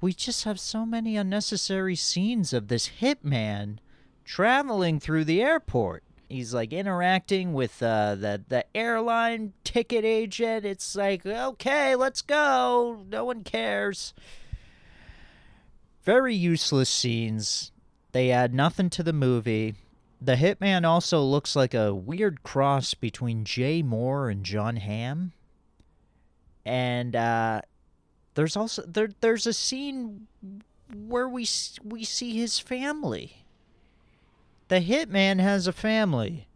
we just have so many unnecessary scenes of this hitman traveling through the airport. He's, like, interacting with uh, the, the airline ticket agent. It's like, okay, let's go. No one cares. Very useless scenes. They add nothing to the movie. The hitman also looks like a weird cross between Jay Moore and John Hamm. And uh, there's also there there's a scene where we we see his family. The hitman has a family.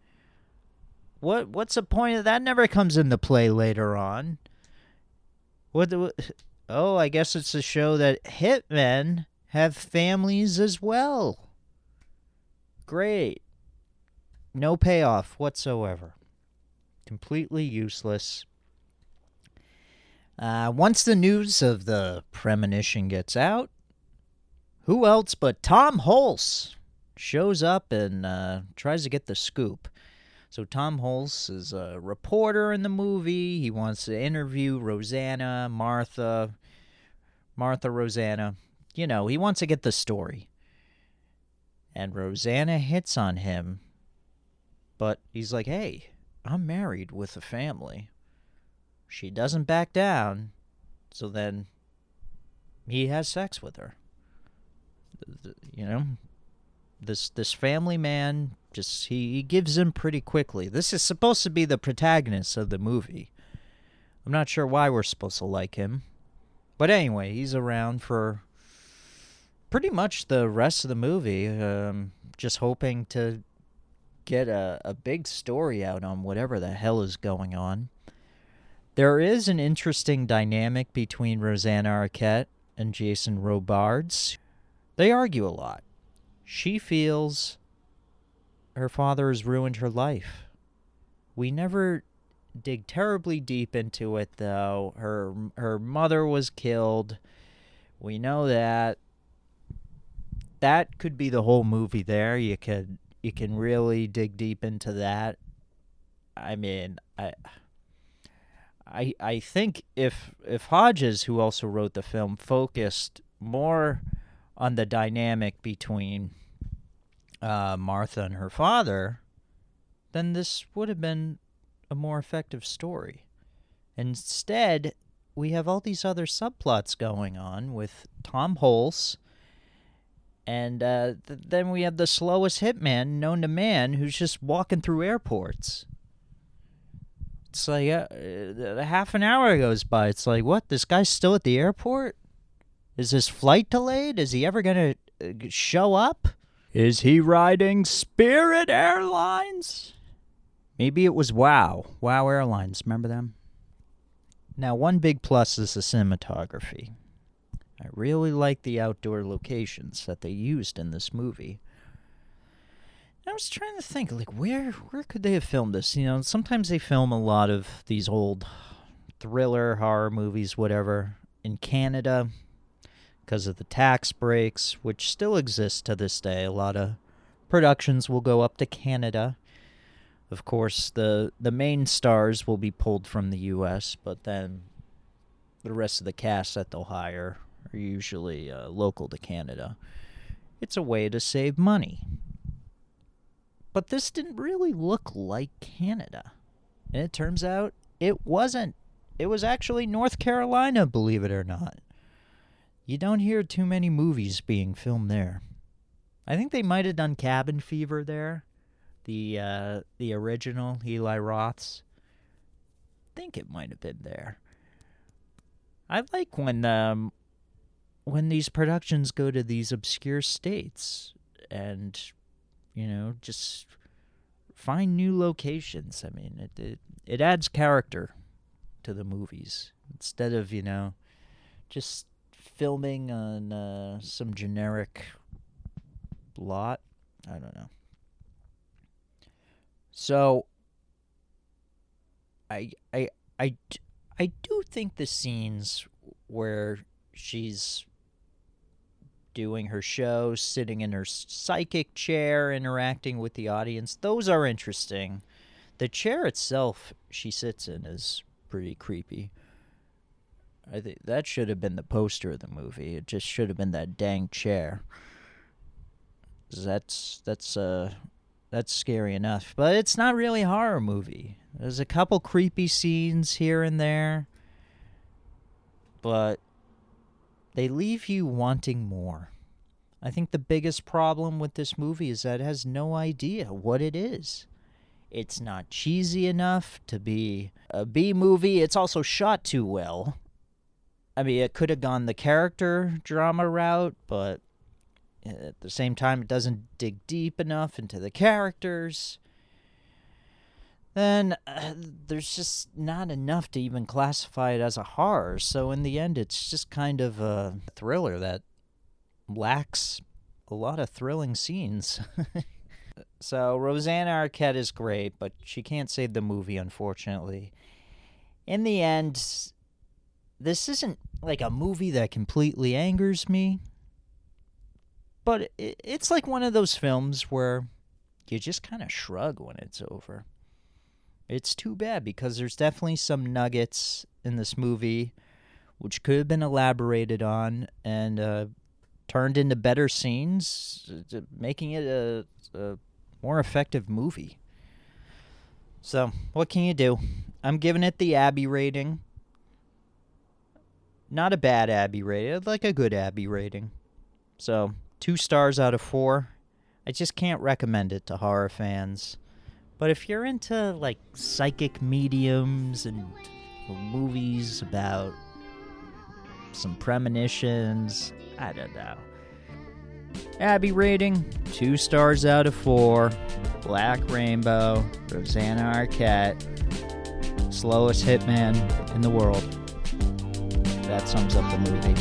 What what's the point of that? Never comes into play later on. What? what oh, I guess it's a show that hitmen have families as well. Great. No payoff whatsoever. Completely useless. Uh, once the news of the premonition gets out, who else but Tom Hulce shows up and uh, tries to get the scoop. So Tom Hulce is a reporter in the movie. He wants to interview Rosanna, Martha, Martha, Rosanna. You know, he wants to get the story. And Rosanna hits on him, but he's like, "Hey, I'm married with a family." She doesn't back down, so then he has sex with her. You know, this this family man Just he, he gives in pretty quickly. This is supposed to be the protagonist of the movie. I'm not sure why we're supposed to like him. But anyway, he's around for pretty much the rest of the movie, um, just hoping to get a, a big story out on whatever the hell is going on. There is an interesting dynamic between Rosanna Arquette and Jason Robards. They argue a lot. She feels her father has ruined her life. We never dig terribly deep into it, though. Her her mother was killed. We know that. That could be the whole movie there. You could you can really dig deep into that. I mean, I... I I think if if Hodges, who also wrote the film, focused more on the dynamic between uh, Martha and her father, then this would have been a more effective story. Instead, we have all these other subplots going on with Tom Hulce, and uh, th- then we have the slowest hitman known to man who's just walking through airports. It's like uh, uh, half an hour goes by. It's like, what? This guy's still at the airport? Is his flight delayed? Is he ever going to uh, show up? Is he riding Spirit Airlines? Maybe it was WOW. WOW Airlines. Remember them? Now, one big plus is the cinematography. I really like the outdoor locations that they used in this movie. I was trying to think, like, where where could they have filmed this? You know, sometimes they film a lot of these old thriller, horror movies, whatever, in Canada because of the tax breaks, which still exist to this day. A lot of productions will go up to Canada. Of course, the, the main stars will be pulled from the U S, but then the rest of the cast that they'll hire are usually uh, local to Canada. It's a way to save money. But this didn't really look like Canada. And it turns out it wasn't. It was actually North Carolina, believe it or not. You don't hear too many movies being filmed there. I think they might have done Cabin Fever there. The uh, the original, Eli Roth's. I think it might have been there. I like when um, when these productions go to these obscure states and... You know, just find new locations. I mean, it, it it adds character to the movies. Instead of, you know, just filming on uh, some generic lot. I don't know. So, I, I, I, I do think the scenes where she's... doing her show, sitting in her psychic chair, interacting with the audience. Those are interesting. The chair itself she sits in is pretty creepy. I think that should have been the poster of the movie. It just should have been that dang chair. That's that's uh that's scary enough. But it's not really a horror movie. There's a couple creepy scenes here and there. But they leave you wanting more. I think the biggest problem with this movie is that it has no idea what it is. It's not cheesy enough to be a B movie. It's also shot too well. I mean, it could have gone the character drama route, but at the same time, it doesn't dig deep enough into the characters. Then uh, there's just not enough to even classify it as a horror. So in the end, it's just kind of a thriller that lacks a lot of thrilling scenes. So Rosanna Arquette is great, but she can't save the movie, unfortunately. In the end, this isn't like a movie that completely angers me. But it, it's like one of those films where you just kind of shrug when it's over. It's too bad because there's definitely some nuggets in this movie which could have been elaborated on and uh, turned into better scenes, making it a, a more effective movie. So, what can you do? I'm giving it the Abby rating. Not a bad Abby rating, like a good Abby rating. So, two stars out of four. I just can't recommend it to horror fans. But if you're into, like, psychic mediums and movies about some premonitions, I don't know. Abby rating, two stars out of four. Black Rainbow, Rosanna Arquette, slowest hitman in the world. That sums up the movie.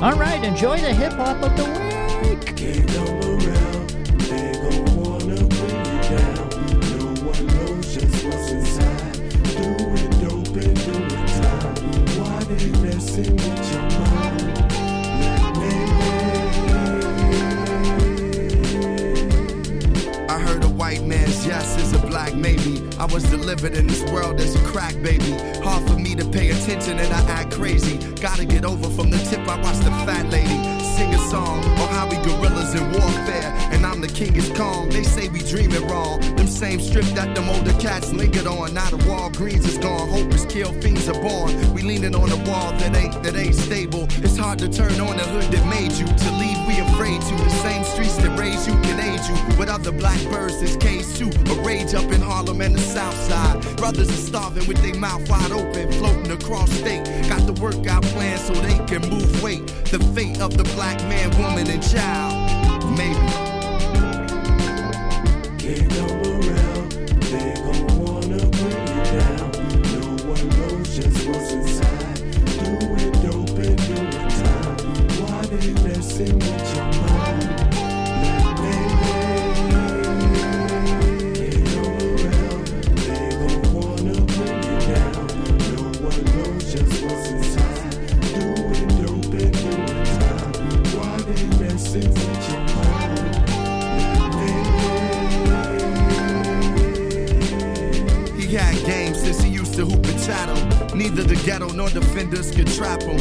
All right, enjoy the hip-hop of the week. Can't come around, they gon' wanna bring you down. No one knows just what's inside. Do it, don't bend, do it time. Why they messing with your mind? Black man. I heard a white man's yes is a black maybe. I was delivered in this world as a crack baby. Hard for me to pay attention and I act crazy. Gotta get over from the tip I watched the fat lady sing a song on how we guerrillas in warfare. And I'm the king is calm, they say we dreaming wrong. Them same strip that them older cats lingered on. Now the Walgreens is gone, hope is killed, fiends are born. We leaning on a wall that ain't, that ain't stable. It's hard to turn on the hood that made you. To leave we afraid to, the same streets that raised you can aid you. With other black birds, this case too. A rage up in Harlem and the South Side. Brothers are starving with their mouth wide open, floating across state. Got the workout plan so they can move weight. The fate of the black man, woman, and child. Maybe. Can't come around. They gon' wanna bring you down. No one knows just what's inside. Do it, dope and do it time. Why they messing with your mind? He had games since he used to hoop and chattel. Neither the ghetto nor defenders could trap him.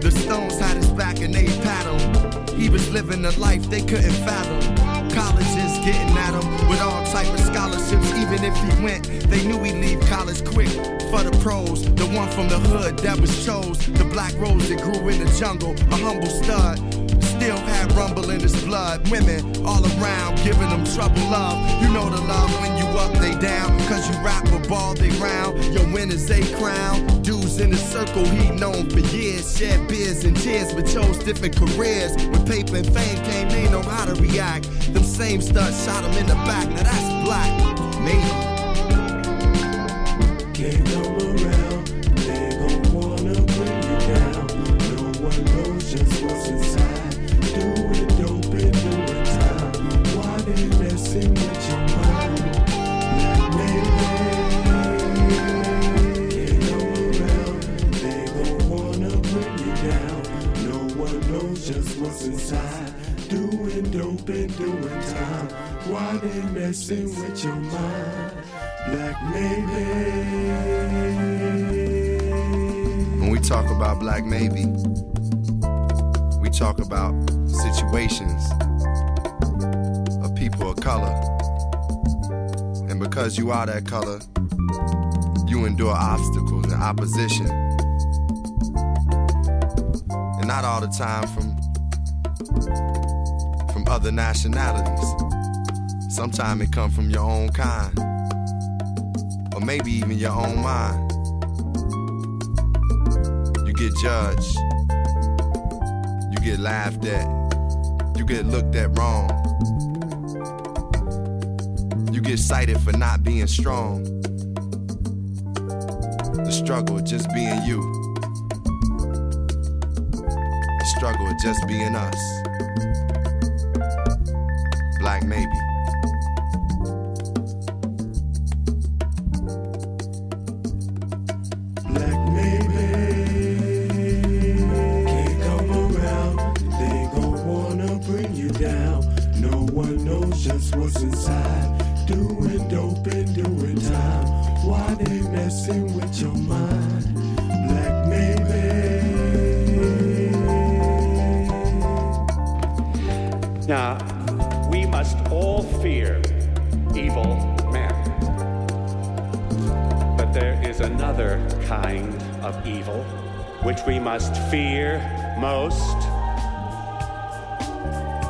The Stones had his back and they paddled. He was living a life they couldn't fathom. Colleges getting at him with all type of scholarships. Even if he went, they knew he'd leave college quick. For the pros, the one from the hood that was chose. The black rose that grew in the jungle, a humble stud. Still had rumble in his blood. Women all around giving them trouble love. You know the love when you up, they down. Cause you rap a ball, they round. Your winners, they crown. Dudes in the circle, he known for years. Shed beers and tears, but chose different careers. When paper and fame came, they know how to react. Them same studs shot him in the back. Now that's black, maybe. Can't come around. They gon' wanna bring you down. No one knows just what's inside. Why they messing with your mind? Black maybe. When we talk about black maybe, we talk about situations of people of color. And because you are that color, you endure obstacles and opposition. And not all the time from, from other nationalities. Sometimes it come from your own kind, or maybe even your own mind. You get judged, you get laughed at, you get looked at wrong. You get cited for not being strong. The struggle of just being you. The struggle of just being us. Black maybe. We must fear most,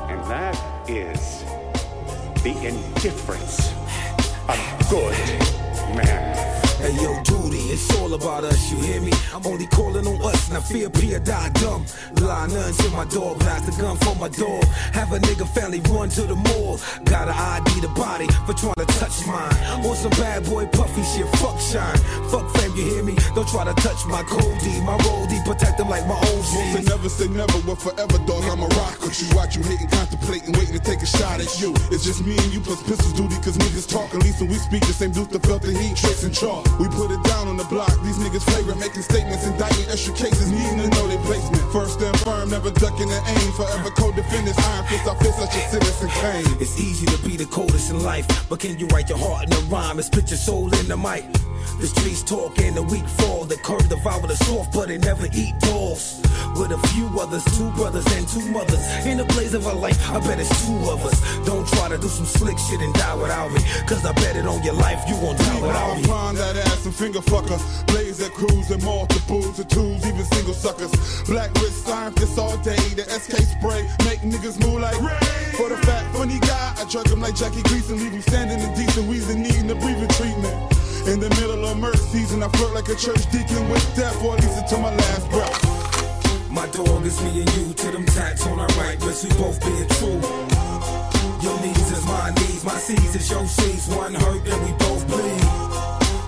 and that is the indifference of good men. Hey yo, Judy, it's all about us, you hear me? I'm only calling on us, now fear, peer, die dumb. Lie none to my dog, blast a gun for my dog. Have a nigga family run to the mall. Gotta I D the body for trying to touch mine. On some bad boy puffy shit, fuck shine. Fuck fame, you hear me? Don't try to touch my Cody, my roadie, protect them like my old shit. Never say never, but forever, dog, I'm a rock. Cause you watch you hating, contemplating, waiting to take a shot at you. It's just me and you plus pistol duty, cause niggas talk. At least when we speak, the same dude that felt the heat, tricks and chalk. We put it down on the block, these niggas flagrant, making statements, indicting extra cases, needing to know their placement. First and firm, never ducking and aim, forever co-defendants, iron fist, I feel such a citizen claim. It's easy to be the coldest in life, but can you write your heart in a rhyme and spit your soul in the mic? The streets talk and the weak fall, the curb devour the soft, but they never eat dogs. With a few others, two brothers and two mothers, in the blaze of our life, I bet it's two of us. Don't try to do some slick shit and die without me, cause I bet it on your life, you won't die without me. Ass and finger fuckers, blaze at crews and multiples of twos, even single suckers. Black wrist, iron fists all day, the S K spray, make niggas move like Ray. For the fat, funny guy, I drug him like Jackie Gleason, leave him standing in decent wheezing, needing a breathing treatment. In the middle of murder season, I flirt like a church deacon with death, or at least until my last breath. My dog is me and you, to them tats on our right wrist, we both being true. Your knees is my knees, my C's is your C's, one hurt and we both bleed.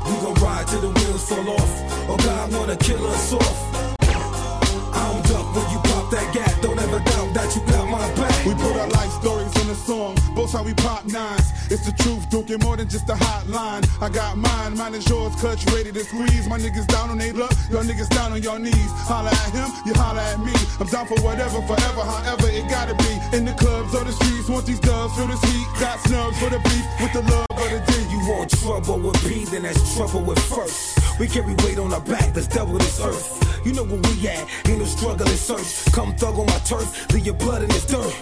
We gon' ride till the wheels fall off, or God wanna kill us off. I don't duck when you pop that gap, don't ever doubt that you got my back. We put our life stories in a song, both how we pop nines. It's the truth, duking more than just a hotline. I got mine, mine is yours, clutch ready to squeeze. My niggas down on they luck, your niggas down on your knees. Holler at him, you holler at me. I'm down for whatever, forever, however it gotta be. In the clubs or the streets, once these dubs feel this heat. Got snubs for the beef, with the love of the D. You want trouble with P, then that's trouble with first. We carry weight on our back, let's double this earth. You know where we at, ain't no struggle and search. Come thug on my turf, leave your blood in this dirt.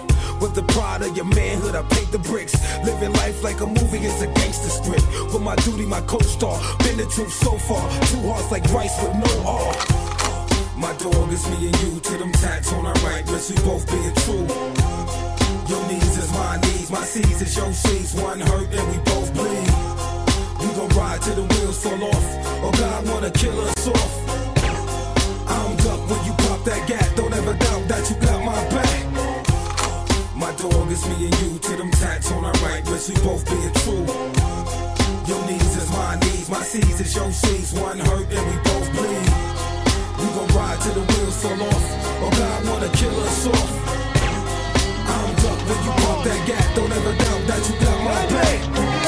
With the pride of your manhood, I paint the bricks. Living life like a movie, it's a gangster script. With my duty, my co-star, been the truth so far. Two hearts like rice with no R. My dog is me and you, to them tats on our right wrist, we both being true. Your knees is my knees, my C's is your C's. One hurt and we both bleed. We gon' ride till the wheels fall off, or God wanna kill us off. I don't duck when you pop that gap, don't ever doubt that you got my back. My dog is me and you, to them tats on our right wrist, we both being true. Your knees is my knees, my C's is your C's. One hurt and we both bleed. We gon' ride till the wheels fall off, or God wanna kill us off. I don't duck when you pop that gap, don't ever doubt that you got my back.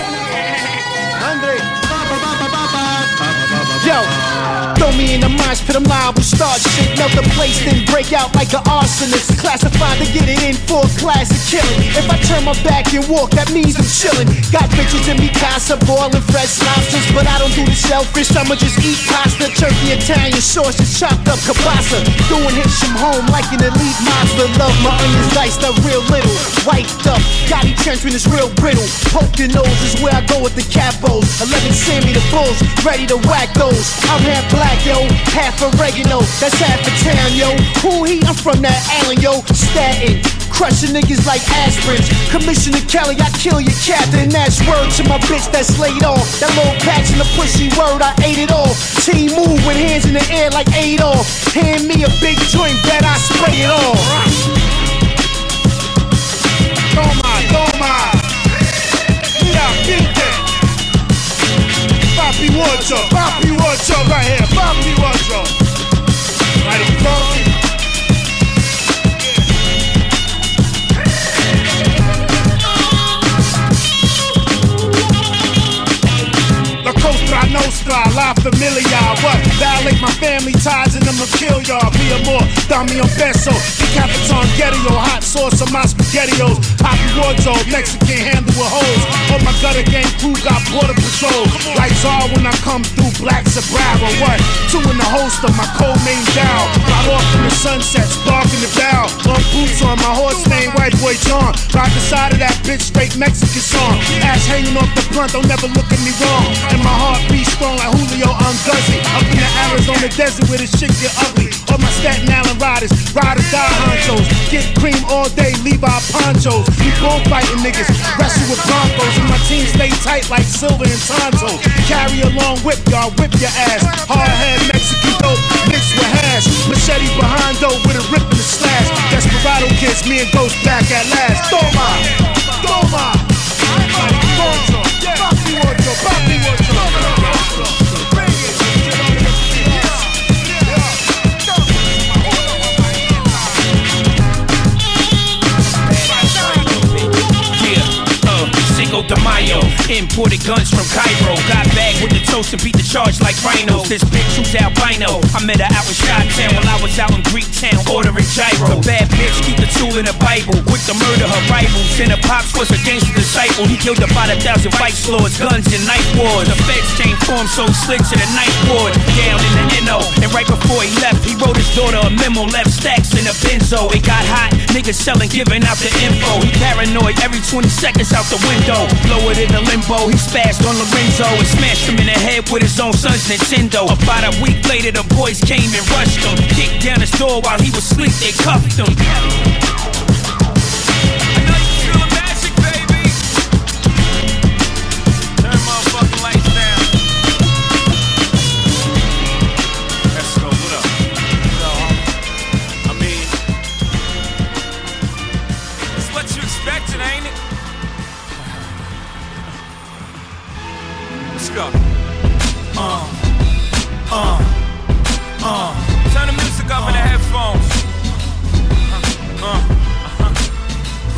Andre, papa, papa, papa. Yo, throw me in the mosh pit, I'm liable, start shit, melt the place, then break out like an arsonist. Classified to get it in for a class of killing. If I turn my back and walk, that means I'm chilling. Got bitches in me, casa, boiling fresh lobsters, but I don't do the shellfish, I'ma just eat pasta, turkey, Italian sausage, chopped up kielbasa. Doing hits from home like an elite monster. Love my onions diced up real little, wiped up, got entrenchment is real brittle. Poke your nose is where I go with the capos. eleven Sammy the Bulls, ready to whack those. I'm half black, yo, half oregano, that's half a town, yo. Cool heat, I'm from that island, yo. Statin, crushing niggas like aspirins. Commissioner Kelly, I kill your captain. That's word to my bitch that's laid off. That little patch in the pussy word, I ate it all. Team move with hands in the air like Adolf. Hand me a big joint, bet I spray it all. Toma, toma. Yeah, get that. Poppy Wardrobe, Poppy Wardrobe right here, Poppy Wardrobe. Right in front. La Costa Nostra, La Familia, what? Violate my family ties and I'ma kill y'all. Be a more Damian Peso, the Capitan Ghetto, hot sauce on my spaghettios. Poppy Wardrobe, Mexican handle with hoes. Oh my gutter gang crew got border patrol. Lights are when I come through, black sombrero. What? Two in the holster, my code name down. Ride off in the sunset, spark in the bow. Long boots on, my horse name white boy John. Ride the side of that bitch, straight Mexican song. Ash hanging off the blunt, don't never look at me wrong. And my heart beats strong like Julio Anguzi. Up in the Arizona desert where the shit get ugly. All my Staten Island riders, ride or die honchos. Get Big cream all day, Levi ponchos. We bullfighting niggas, wrestle with Broncos, and my team stay tight like Silver and Tonto. Carry a long whip, y'all whip your ass. Hard head Mexican dope mixed with hash. Machete behind though with a rip and a slash. Desperado kids, me and Ghost back at last. Toma, Toma, Poncho, Papi Ocho, Papi Ocho. De Mayo, imported guns from Cairo. Got back with the toast and beat the charge like rhinos. This bitch who's albino, I met her out in Chi-Town while I was out in Greek Town ordering gyro. The bad bitch keep the tool in the Bible, quick to murder her rivals. And her pops was a gangster disciple. He killed about a thousand vice lords, guns and knife wars. The feds came for him so slick to the night ward. Down in the N O, and right before he left, he wrote his daughter a memo, left stacks in a benzo. It got hot, niggas selling, giving out the info. He paranoid every twenty seconds out the window. Lowered in the limbo, he spazzed on Lorenzo and smashed him in the head with his own son's Nintendo. About a week later, the boys came and rushed him. Kicked down his door while he was asleep, they cuffed him. I know you feel the magic, baby. Turn motherfucking lights down. Let's go, what up? What up? I mean, it's what you expected, ain't it? Let's go. Uh, uh, uh. Turn the music up uh, in the headphones. Uh, uh, uh-huh.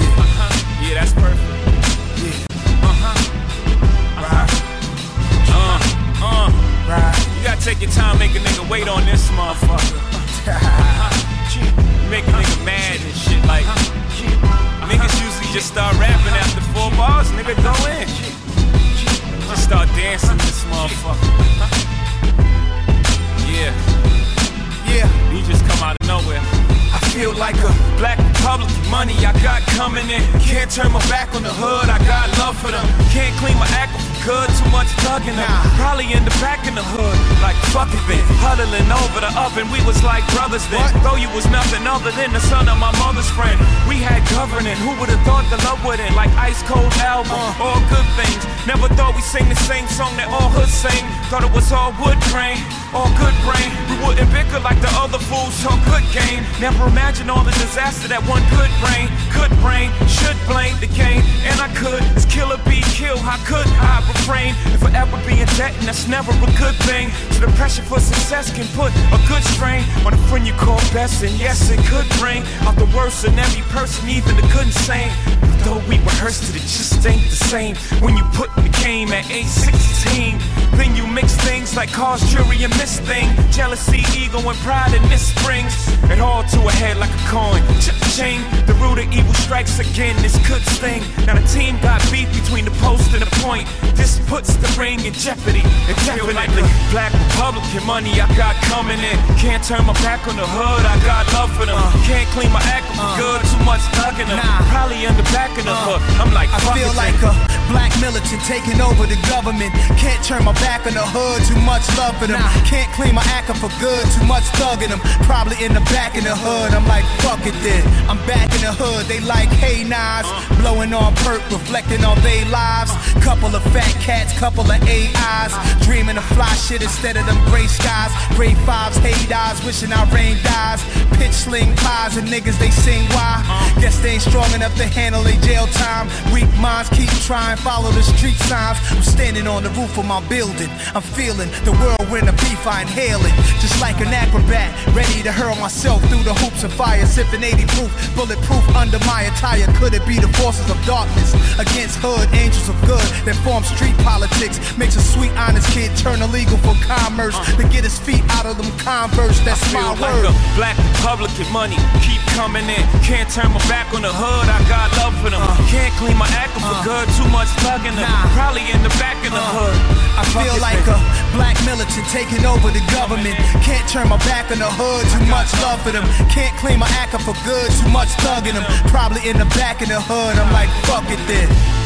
Yeah. Uh-huh. Yeah, that's perfect. Yeah. Uh-huh. Right. Uh, uh. Right. You gotta take your time, make a nigga wait on this motherfucker. You make a nigga mad and shit like. Niggas usually just start rapping after four bars, nigga go in. Just start dancing this motherfucker. Yeah. Yeah. You just come out of nowhere. I feel like a black republic. Money I got coming in. Can't turn my back on the hood. I got love for them. Can't clean my act with good. Too much thugging them. Probably in the back in the hood. Like fuck it then. Huddling over the oven. We was like brothers then. What? Though you was nothing other than the son of my mother's friend. We had governing. Who would have thought the love wouldn't? Like Ice Cold album. Uh. All good things. Never thought we sing the same song that all hood sing. Thought it was all wood grain. All good brain. We wouldn't bicker like the other fools. Talk good game. Never imagine all the disaster that one could bring. Could bring. Should blame the game. And I could. It's killer be killed. How could I refrain? If I ever be in debt, and that's never a good thing. So the pressure for success can put a good strain on a friend you call best, and yes, it could bring out the worst in every person, even the good and sane. But though we rehearsed it, it just ain't the same. When you put in the game at age sixteen, then you mix things like cause, jury, and miss thing. Jealousy, ego, and pride, and this brings it all to a head like a coin. Cha-ching, the root of evil strikes again, this could sting. Now the team got beef between the post and the point. This puts the ring in jeopardy. It definitely black Republican money I got coming in. Can't turn my back on the hood, I got love for them. uh, Can't clean my act up uh, good, too much thugging them. Nah. Probably in the back of the uh, hood, I'm like I feel it, like man. A black militant taking over the government. Can't turn my back on the hood, too much love for them. Nah. Can't clean my act up for good, too much thugging them. Probably in the back of the hood, I'm like fuck it then. I'm back in the hood, they like hey knives. uh, Blowing on perk, reflecting on they lives. uh, Couple of fat cats, couple of A Is, dreaming of fly shit instead of them gray skies. Grade fives, hate eyes, wishing our rain dies. Pitch sling pies and niggas they sing why. uh, Guess they ain't strong enough to handle their jail time. Weak minds keep trying, follow the street signs. I'm standing on the roof of my building, I'm feeling the whirlwind of beef, I inhale it. Just like an acrobat, ready to hurl myself through the hoops of fire. Sipping eighty proof, bulletproof under my attire. Could it be the forces of darkness against hood, angels of good that form street politics? Makes a sweet, honest kid turn illegal for commerce uh, to get his feet out of them Converse. That's I feel my like word. A black Republican money keep coming in. Can't turn my back on the hood, I got love for them. uh, Can't clean my act up uh, for good, too much thugging them. Nah. Probably in the back of uh, the hood. I feel like a black militant taking over the government. Can't turn my back on the hood, too much love for them. Can't clean my act up for good, too much thugging them. Probably in the back of the hood, I'm like fuck it then.